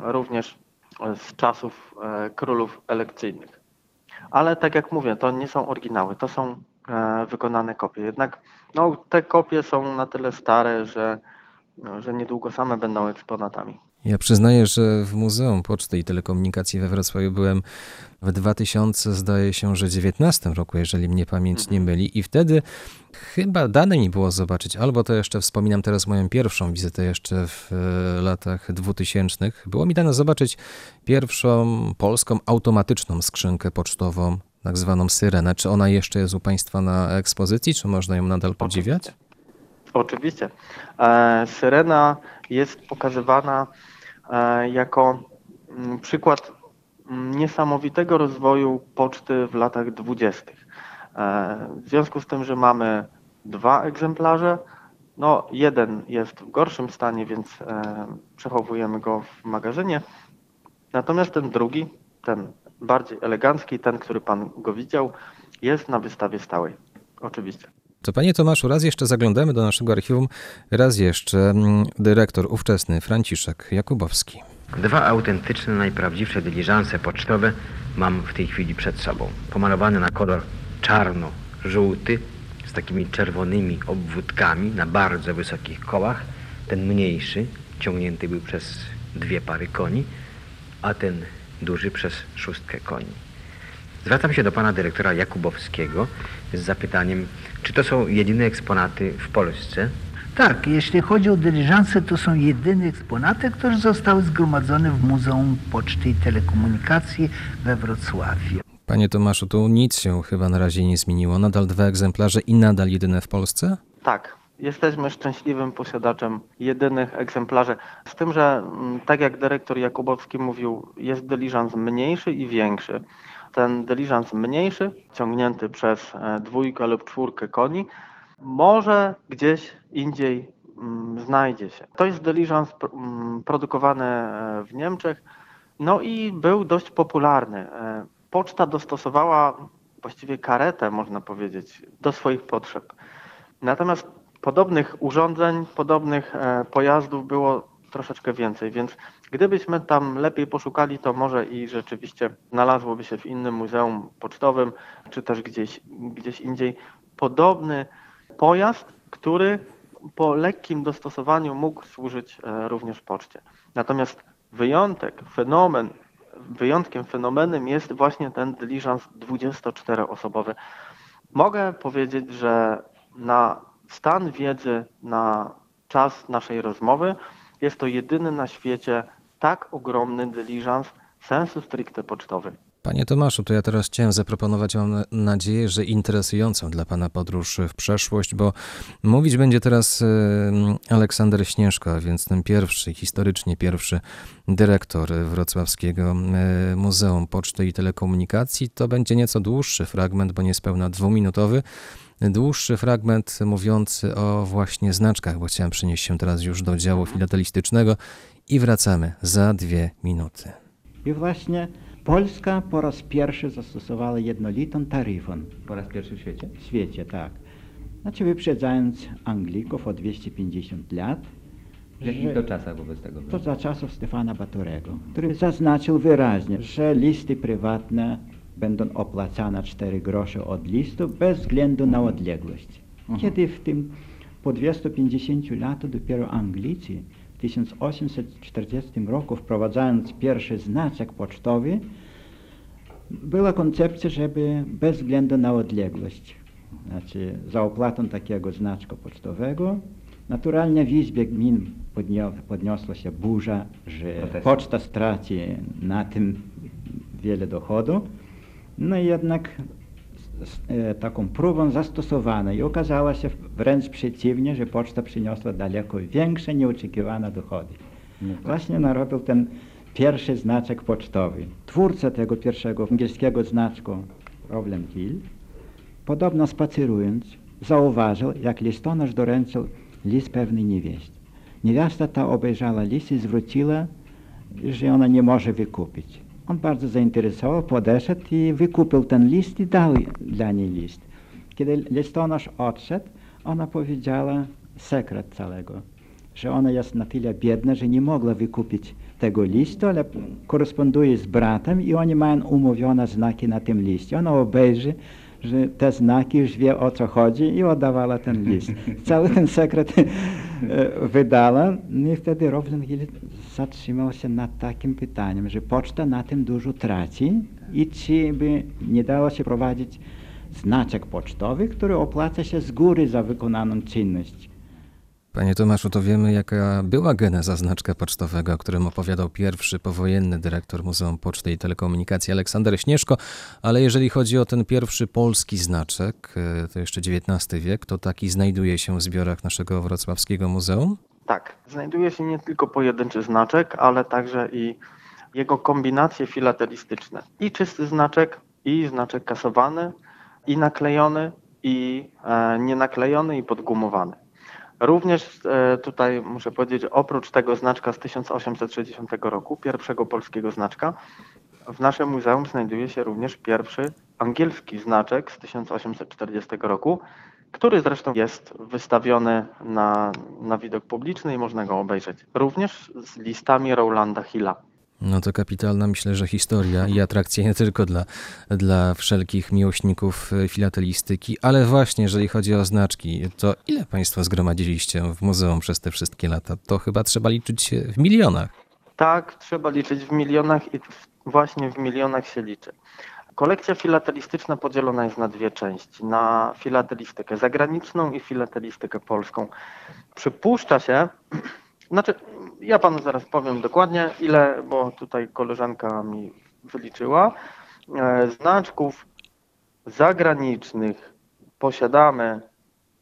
również z czasów królów elekcyjnych. Ale tak jak mówię, to nie są oryginały, to są wykonane kopie. Jednak no, te kopie są na tyle stare, że że niedługo same będą eksponatami. Ja przyznaję, że w Muzeum Poczty i Telekomunikacji we Wrocławiu byłem w dwa tysiące, zdaje się, że dziewiętnastym roku, jeżeli mnie pamięć nie myli. I wtedy chyba dane mi było zobaczyć, albo to jeszcze wspominam teraz moją pierwszą wizytę jeszcze w latach dwutysięcznych. Było mi dane zobaczyć pierwszą polską automatyczną skrzynkę pocztową, tak zwaną Syrenę. Czy ona jeszcze jest u Państwa na ekspozycji, czy można ją nadal podziwiać? Oczywiście. Syrena jest pokazywana jako przykład niesamowitego rozwoju poczty w latach dwudziestych. W związku z tym, że mamy dwa egzemplarze, no jeden jest w gorszym stanie, więc przechowujemy go w magazynie. Natomiast ten drugi, ten bardziej elegancki, ten, który pan go widział, jest na wystawie stałej, oczywiście. To panie Tomaszu, raz jeszcze zaglądamy do naszego archiwum, raz jeszcze dyrektor ówczesny Franciszek Jakubowski. Dwa autentyczne, najprawdziwsze dyliżanse pocztowe mam w tej chwili przed sobą. Pomalowane na kolor czarno-żółty, z takimi czerwonymi obwódkami na bardzo wysokich kołach. Ten mniejszy ciągnięty był przez dwie pary koni, a ten duży przez szóstkę koni. Zwracam się do pana dyrektora Jakubowskiego z zapytaniem, czy to są jedyne eksponaty w Polsce? Tak, jeśli chodzi o dyliżanse, to są jedyne eksponaty, które zostały zgromadzone w Muzeum Poczty i Telekomunikacji we Wrocławiu. Panie Tomaszu, tu nic się chyba na razie nie zmieniło. Nadal dwa egzemplarze i nadal jedyne w Polsce? Tak, jesteśmy szczęśliwym posiadaczem jedynych egzemplarzy. Z tym, że tak jak dyrektor Jakubowski mówił, jest dyliżans mniejszy i większy. Ten dyliżans mniejszy, ciągnięty przez dwójkę lub czwórkę koni, może gdzieś indziej znajdzie się. To jest dyliżans produkowany w Niemczech, no i był dość popularny. Poczta dostosowała właściwie karetę, można powiedzieć, do swoich potrzeb. Natomiast podobnych urządzeń, podobnych pojazdów było troszeczkę więcej, więc gdybyśmy tam lepiej poszukali, to może i rzeczywiście znalazłoby się w innym muzeum pocztowym, czy też gdzieś, gdzieś indziej podobny pojazd, który po lekkim dostosowaniu mógł służyć również poczcie. Natomiast wyjątek, fenomen, wyjątkiem, fenomenem jest właśnie ten dyliżans dwudziestoczteroosobowy. Mogę powiedzieć, że na stan wiedzy, na czas naszej rozmowy jest to jedyny na świecie tak ogromny dyliżans sensu stricte pocztowy. Panie Tomaszu, to ja teraz chciałem zaproponować, mam nadzieję, że interesującą dla pana podróż w przeszłość, bo mówić będzie teraz Aleksander Śnieżka, więc ten pierwszy, historycznie pierwszy dyrektor Wrocławskiego Muzeum Poczty i Telekomunikacji. To będzie nieco dłuższy fragment, bo niespełna dwuminutowy. Dłuższy fragment mówiący o właśnie znaczkach, bo chciałem przenieść się teraz już do działu filatelistycznego i wracamy za dwie minuty. I właśnie Polska po raz pierwszy zastosowała jednolitą taryfę. Po raz pierwszy w świecie? W świecie, tak. Znaczy wyprzedzając Anglików o dwieście pięćdziesiąt lat. W jakich to czasach wobec tego było? To za czasów Stefana Batorego, który zaznaczył wyraźnie, że listy prywatne będą opłacane cztery grosze od listu bez względu na odległość. Kiedy w tym po dwieście pięćdziesiąt lat dopiero Anglicy w tysiąc osiemset czterdziestym roku, wprowadzając pierwszy znaczek pocztowy, była koncepcja, żeby bez względu na odległość, znaczy za opłatą takiego znaczka pocztowego, naturalnie w Izbie Gmin podniosła się burza, że poczta straci na tym wiele dochodu. No i jednak e, taką próbą zastosowano i okazało się wręcz przeciwnie, że poczta przyniosła daleko większe nieoczekiwane dochody. No tak. Właśnie narobił ten pierwszy znaczek pocztowy. Twórca tego pierwszego angielskiego znaczku, Rowland Hill, podobno spacerując, zauważył, jak listonosz doręczył list pewnej niewieści. Niewiasta ta obejrzała list i zwróciła, że ona nie może wykupić. On bardzo zainteresował, podeszedł i wykupił ten list i dał dla niej list. Kiedy listonosz odszedł, ona powiedziała sekret całego, że ona jest na tyle biedna, że nie mogła wykupić tego listu, ale koresponduje z bratem i oni mają umówione znaki na tym liście. Ona obejrzy, że te znaki, już wie, o co chodzi i oddawała ten list. Cały ten sekret wydała i wtedy Rowland Hill zatrzymał się nad takim pytaniem, że poczta na tym dużo traci i czy by nie dało się prowadzić znaczek pocztowy, który opłaca się z góry za wykonaną czynność. Panie Tomaszu, to wiemy, jaka była geneza znaczka pocztowego, o którym opowiadał pierwszy powojenny dyrektor Muzeum Poczty i Telekomunikacji Aleksander Śnieżko, ale jeżeli chodzi o ten pierwszy polski znaczek, to jeszcze dziewiętnasty wiek, to taki znajduje się w zbiorach naszego wrocławskiego muzeum? Tak, znajduje się nie tylko pojedynczy znaczek, ale także i jego kombinacje filatelistyczne. I czysty znaczek, i znaczek kasowany, i naklejony, i nienaklejony, i podgumowany. Również tutaj muszę powiedzieć, oprócz tego znaczka z tysiąc osiemset sześćdziesiątego roku, pierwszego polskiego znaczka, w naszym muzeum znajduje się również pierwszy angielski znaczek z tysiąc osiemset czterdziestego roku, który zresztą jest wystawiony na, na widok publiczny i można go obejrzeć. Również z listami Rowlanda Hilla. No to kapitalna, myślę, że historia i atrakcja nie tylko dla, dla wszelkich miłośników filatelistyki, ale właśnie jeżeli chodzi o znaczki, to ile Państwo zgromadziliście w muzeum przez te wszystkie lata? To chyba trzeba liczyć w milionach. Tak, trzeba liczyć w milionach i właśnie w milionach się liczy. Kolekcja filatelistyczna podzielona jest na dwie części, na filatelistykę zagraniczną i filatelistykę polską. Przypuszcza się, znaczy ja Panu zaraz powiem dokładnie ile, bo tutaj koleżanka mi wyliczyła, znaczków zagranicznych posiadamy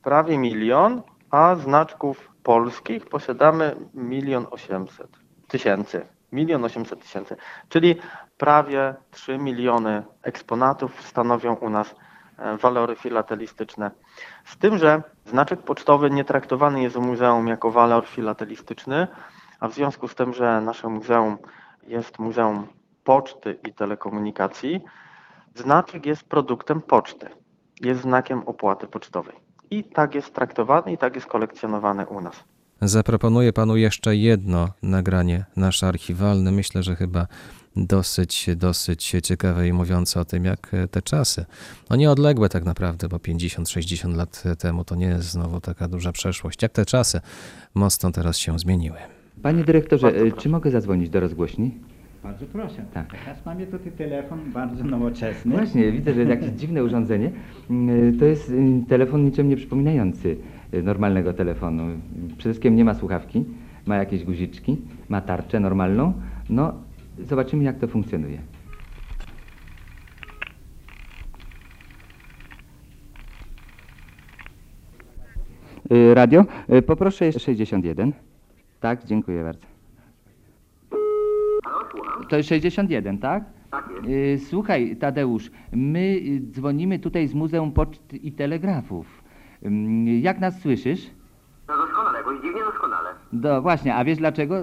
prawie milion, a znaczków polskich posiadamy milion osiemset tysięcy. Milion osiemset tysięcy, czyli prawie trzy miliony eksponatów stanowią u nas walory filatelistyczne. Z tym, że znaczek pocztowy nie traktowany jest w muzeum jako walor filatelistyczny, a w związku z tym, że nasze muzeum jest Muzeum Poczty i Telekomunikacji, znaczek jest produktem poczty, jest znakiem opłaty pocztowej. I tak jest traktowany i tak jest kolekcjonowany u nas. Zaproponuję Panu jeszcze jedno nagranie nasze archiwalne. Myślę, że chyba dosyć, dosyć ciekawe i mówiące o tym, jak te czasy. No nieodległe tak naprawdę, bo pięćdziesiąt sześćdziesiąt lat temu to nie jest znowu taka duża przeszłość. Jak te czasy mocno teraz się zmieniły. Panie dyrektorze, czy mogę zadzwonić do rozgłośni? Bardzo proszę. Tak. Teraz mamy tutaj telefon bardzo nowoczesny. Właśnie, widzę, że jakieś dziwne urządzenie. To jest telefon niczym nie przypominający normalnego telefonu. Przede wszystkim nie ma słuchawki, ma jakieś guziczki, ma tarczę normalną. No, zobaczymy jak to funkcjonuje. Radio, poproszę sześćdziesiąt jeden. Tak, dziękuję bardzo. To jest sześćdziesiąt jeden, tak? Słuchaj, Tadeusz, my dzwonimy tutaj z Muzeum Poczty i Telegrafów. Jak nas słyszysz? No doskonale, bo i dziwnie doskonale. No właśnie, a wiesz dlaczego?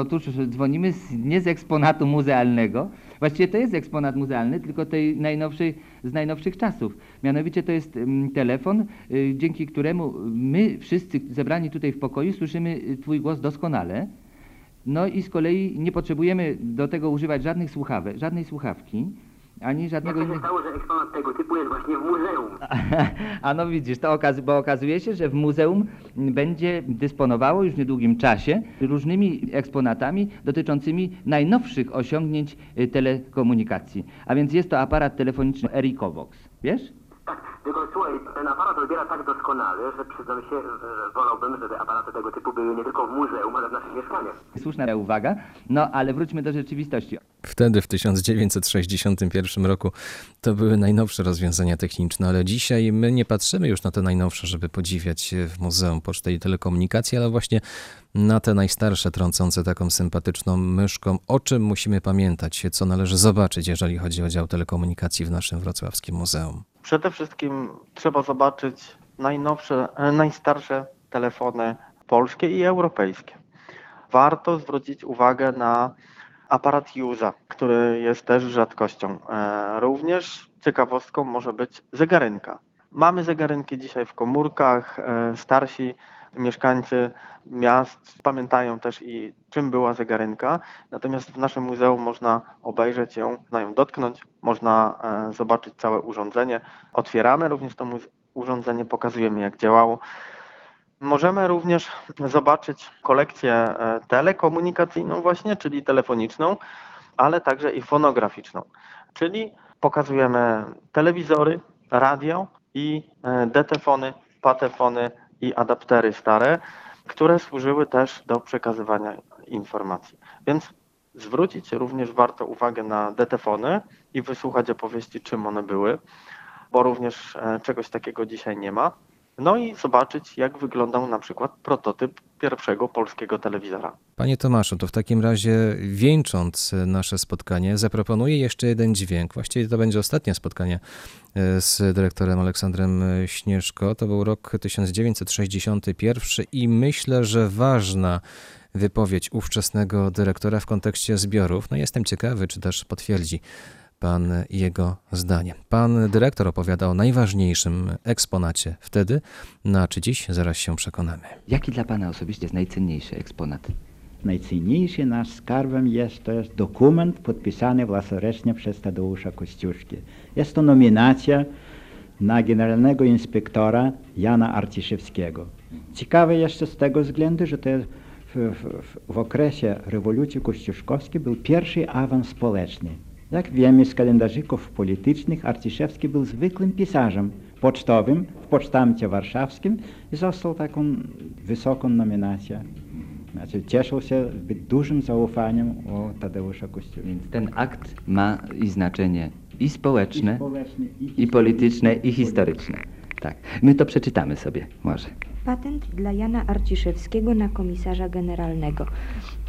Otóż dzwonimy z, nie z eksponatu muzealnego. Właściwie to jest eksponat muzealny, tylko tej najnowszej, z najnowszych czasów. Mianowicie to jest telefon, dzięki któremu my wszyscy zebrani tutaj w pokoju słyszymy twój głos doskonale. No i z kolei nie potrzebujemy do tego używać żadnych słuchawek, żadnej słuchawki, ani żadnego innego... Jak to się stało, że eksponat tego typu jest właśnie w muzeum? A, a no widzisz, to okaz bo okazuje się, że w muzeum będzie dysponowało już w niedługim czasie różnymi eksponatami dotyczącymi najnowszych osiągnięć telekomunikacji. A więc jest to aparat telefoniczny Ericovox, wiesz? Tak, tylko słuchaj, ten aparat odbiera tak doskonale, że przyznam się, że wolałbym, żeby aparaty tego typu były nie tylko w muzeum, ale w naszych mieszkaniach. Słuszna uwaga, no ale wróćmy do rzeczywistości. Wtedy w tysiąc dziewięćset sześćdziesiątym pierwszym roku to były najnowsze rozwiązania techniczne, ale dzisiaj my nie patrzymy już na te najnowsze, żeby podziwiać w Muzeum Poczty i Telekomunikacji, ale właśnie na te najstarsze, trącące taką sympatyczną myszką. O czym musimy pamiętać, co należy zobaczyć, jeżeli chodzi o dział telekomunikacji w naszym wrocławskim muzeum? Przede wszystkim trzeba zobaczyć najnowsze, najstarsze telefony polskie i europejskie. Warto zwrócić uwagę na aparat Juza, który jest też rzadkością. Również ciekawostką może być zegarynka. Mamy zegarynki dzisiaj w komórkach. Starsi mieszkańcy miast pamiętają też i czym była zegarynka. Natomiast w naszym muzeum można obejrzeć ją, można ją dotknąć, można zobaczyć całe urządzenie. Otwieramy również to urządzenie, pokazujemy jak działało. Możemy również zobaczyć kolekcję telekomunikacyjną właśnie, czyli telefoniczną, ale także i fonograficzną. Czyli pokazujemy telewizory, radio i detefony, patefony i adaptery stare, które służyły też do przekazywania informacji. Więc zwrócić również warto uwagę na detefony i wysłuchać opowieści, czym one były, bo również czegoś takiego dzisiaj nie ma. no i zobaczyć, jak wyglądał na przykład prototyp pierwszego polskiego telewizora. Panie Tomaszu, to w takim razie wieńcząc nasze spotkanie, zaproponuję jeszcze jeden dźwięk. Właściwie to będzie ostatnie spotkanie z dyrektorem Aleksandrem Śnieżko. To był rok tysiąc dziewięćset sześćdziesiąty pierwszy i myślę, że ważna wypowiedź ówczesnego dyrektora w kontekście zbiorów. No jestem ciekawy, czy też potwierdzi pan jego zdanie. Pan dyrektor opowiada o najważniejszym eksponacie wtedy, no a czy dziś zaraz się przekonamy. Jaki dla pana osobiście jest najcenniejszy eksponat? Najcenniejszy nasz skarbem jest, to jest dokument podpisany własnoręcznie przez Tadeusza Kościuszki. Jest to nominacja na generalnego inspektora Jana Arciszewskiego. Ciekawe jeszcze z tego względu, że to jest w, w, w okresie rewolucji kościuszkowskiej był pierwszy awans społeczny. Jak wiemy z kalendarzyków politycznych, Arciszewski był zwykłym pisarzem pocztowym w Pocztamcie Warszawskim i został taką wysoką nominację. Znaczy, cieszył się dużym zaufaniem u Tadeusza Kościuszki. Więc ten akt ma i znaczenie i społeczne, i, społeczne, i, i polityczne, i historyczne. Tak. My to przeczytamy sobie może. Patent dla Jana Arciszewskiego na komisarza generalnego.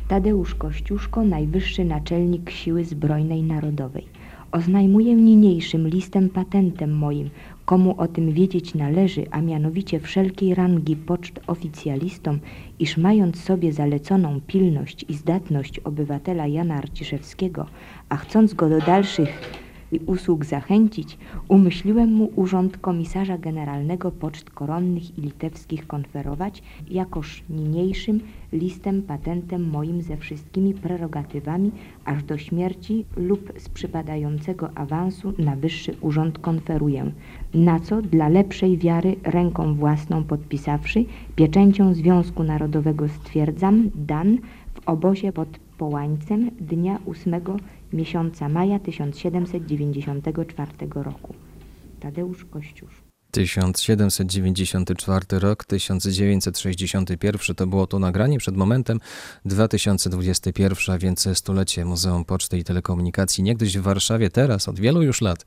Tadeusz Kościuszko, najwyższy naczelnik Siły Zbrojnej Narodowej. Oznajmuję niniejszym listem patentem moim, komu o tym wiedzieć należy, a mianowicie wszelkiej rangi poczt oficjalistom, iż mając sobie zaleconą pilność i zdatność obywatela Jana Arciszewskiego, a chcąc go do dalszych usług zachęcić, umyśliłem mu urząd komisarza generalnego poczt koronnych i litewskich konferować, jakoż niniejszym listem patentem moim ze wszystkimi prerogatywami aż do śmierci lub z przypadającego awansu na wyższy urząd konferuję, na co dla lepszej wiary ręką własną podpisawszy, pieczęcią Związku Narodowego stwierdzam, dan w obozie pod Połańcem dnia ósmego miesiąca maja tysiąc siedemset dziewięćdziesiątego czwartego roku. Tadeusz Kościuszko. tysiąc siedemset dziewięćdziesiąty czwarty rok, tysiąc dziewięćset sześćdziesiąty pierwszy to było to nagranie przed momentem, dwa tysiące dwudziesty pierwszy, a więc stulecie Muzeum Poczty i Telekomunikacji, niegdyś w Warszawie, teraz od wielu już lat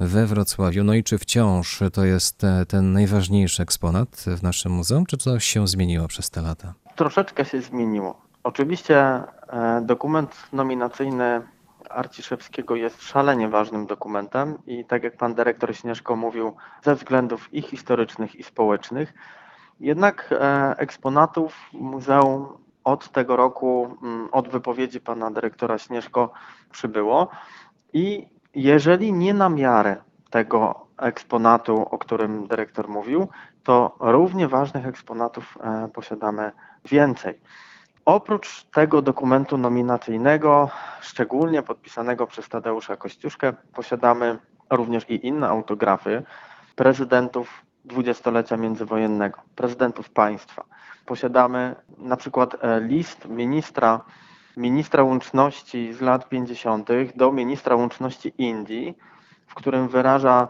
we Wrocławiu. No i czy wciąż to jest ten najważniejszy eksponat w naszym muzeum, czy coś się zmieniło przez te lata? Troszeczkę się zmieniło. Oczywiście dokument nominacyjny Arciszewskiego jest szalenie ważnym dokumentem i tak jak pan dyrektor Śnieżko mówił, ze względów i historycznych, i społecznych, jednak eksponatów muzeum od tego roku, od wypowiedzi pana dyrektora Śnieżko przybyło i jeżeli nie na miarę tego eksponatu, o którym dyrektor mówił, to równie ważnych eksponatów posiadamy więcej. Oprócz tego dokumentu nominacyjnego, szczególnie podpisanego przez Tadeusza Kościuszkę, posiadamy również i inne autografy prezydentów dwudziestolecia międzywojennego, prezydentów państwa. Posiadamy na przykład list ministra, ministra łączności z lat pięćdziesiątych do ministra łączności Indii, w którym wyraża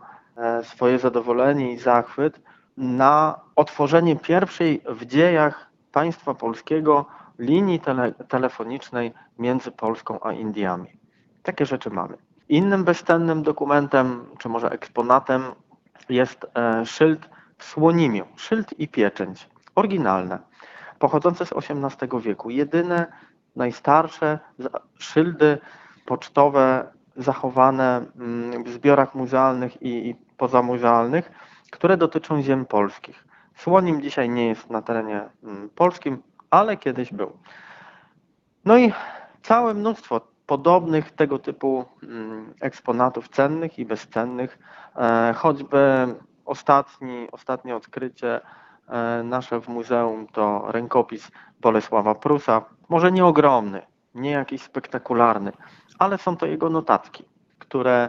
swoje zadowolenie i zachwyt na otworzenie pierwszej w dziejach państwa polskiego linii tele, telefonicznej między Polską a Indiami. Takie rzeczy mamy. Innym bezcennym dokumentem, czy może eksponatem jest e, szyld w Słonimiu. Szyld i pieczęć. Oryginalne. Pochodzące z osiemnastego wieku. Jedyne, najstarsze szyldy pocztowe zachowane w zbiorach muzealnych i, i pozamuzealnych, które dotyczą ziem polskich. Słonim dzisiaj nie jest na terenie mm, polskim, ale kiedyś był. No i całe mnóstwo podobnych tego typu eksponatów cennych i bezcennych, choćby ostatni, ostatnie odkrycie nasze w muzeum to rękopis Bolesława Prusa, może nie ogromny, nie jakiś spektakularny, ale są to jego notatki, które,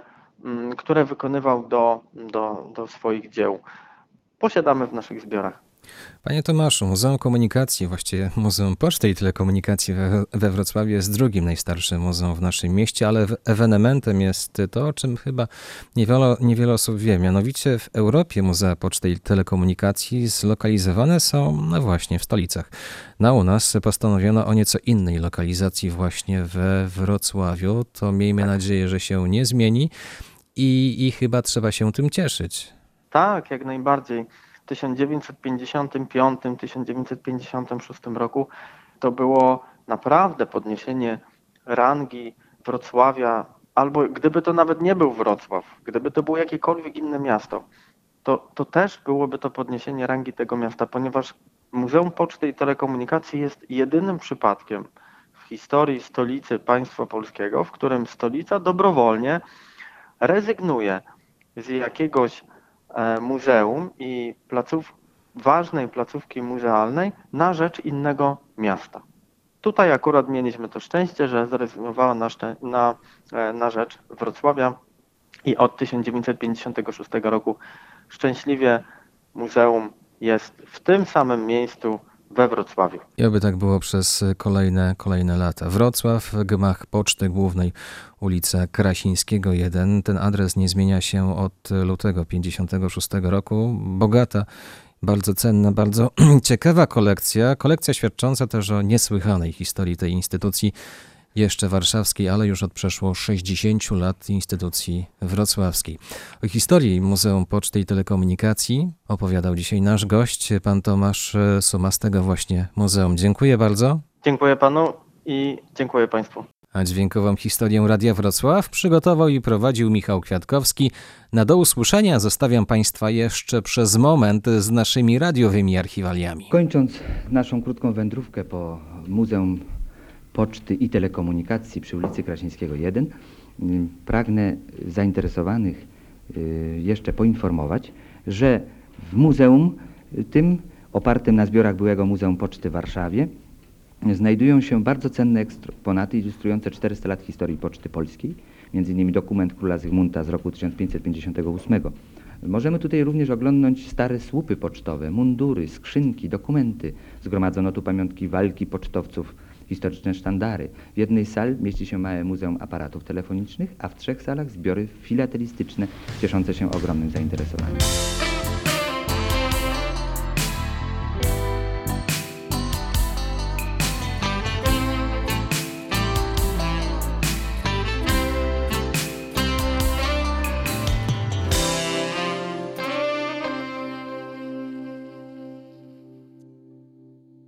które wykonywał do, do, do swoich dzieł. Posiadamy w naszych zbiorach. Panie Tomaszu, Muzeum Komunikacji, właściwie Muzeum Poczty i Telekomunikacji we Wrocławiu jest drugim najstarszym muzeum w naszym mieście, ale ewenementem jest to, o czym chyba niewiele, niewiele osób wie. Mianowicie w Europie Muzea Poczty i Telekomunikacji zlokalizowane są, no właśnie, w stolicach. No u nas postanowiono o nieco innej lokalizacji właśnie we Wrocławiu. To miejmy nadzieję, że się nie zmieni i, i chyba trzeba się tym cieszyć. Tak, jak najbardziej. tysiąc dziewięćset pięćdziesiątym piątym do tysiąc dziewięćset pięćdziesiątego szóstego roku to było naprawdę podniesienie rangi Wrocławia, albo gdyby to nawet nie był Wrocław, gdyby to było jakiekolwiek inne miasto, to, to też byłoby to podniesienie rangi tego miasta, ponieważ Muzeum Poczty i Telekomunikacji jest jedynym przypadkiem w historii stolicy państwa polskiego, w którym stolica dobrowolnie rezygnuje z jakiegoś muzeum i placów, ważnej placówki muzealnej na rzecz innego miasta. Tutaj akurat mieliśmy to szczęście, że zrezygnowała na, szczę na, na rzecz Wrocławia i od tysiąc dziewięćset pięćdziesiątego szóstego roku szczęśliwie muzeum jest w tym samym miejscu we Wrocławiu. I oby tak było przez kolejne, kolejne lata. Wrocław, gmach Poczty Głównej, ulica Krasińskiego jeden. Ten adres nie zmienia się od lutego pięćdziesiątego szóstego roku. Bogata, bardzo cenna, bardzo ciekawa kolekcja. Kolekcja świadcząca też o niesłychanej historii tej instytucji, jeszcze warszawskiej, ale już od przeszło sześćdziesięciu lat instytucji wrocławskiej. O historii Muzeum Poczty i Telekomunikacji opowiadał dzisiaj nasz gość, pan Tomasz Suma z tego właśnie muzeum. Dziękuję bardzo. Dziękuję panu i dziękuję państwu. A dźwiękową historię Radia Wrocław przygotował i prowadził Michał Kwiatkowski. Na do usłyszenia zostawiam państwa jeszcze przez moment z naszymi radiowymi archiwaliami. Kończąc naszą krótką wędrówkę po Muzeum Poczty i Telekomunikacji przy ulicy Krasińskiego jeden, pragnę zainteresowanych jeszcze poinformować, że w muzeum tym opartym na zbiorach byłego Muzeum Poczty w Warszawie znajdują się bardzo cenne eksponaty ilustrujące czterysta lat historii Poczty Polskiej, między innymi dokument króla Zygmunta z roku tysiąc pięćset pięćdziesiątego ósmego. Możemy tutaj również oglądnąć stare słupy pocztowe, mundury, skrzynki, dokumenty. Zgromadzono tu pamiątki walki pocztowców, historyczne sztandary. W jednej sali mieści się małe muzeum aparatów telefonicznych, a w trzech salach zbiory filatelistyczne cieszące się ogromnym zainteresowaniem.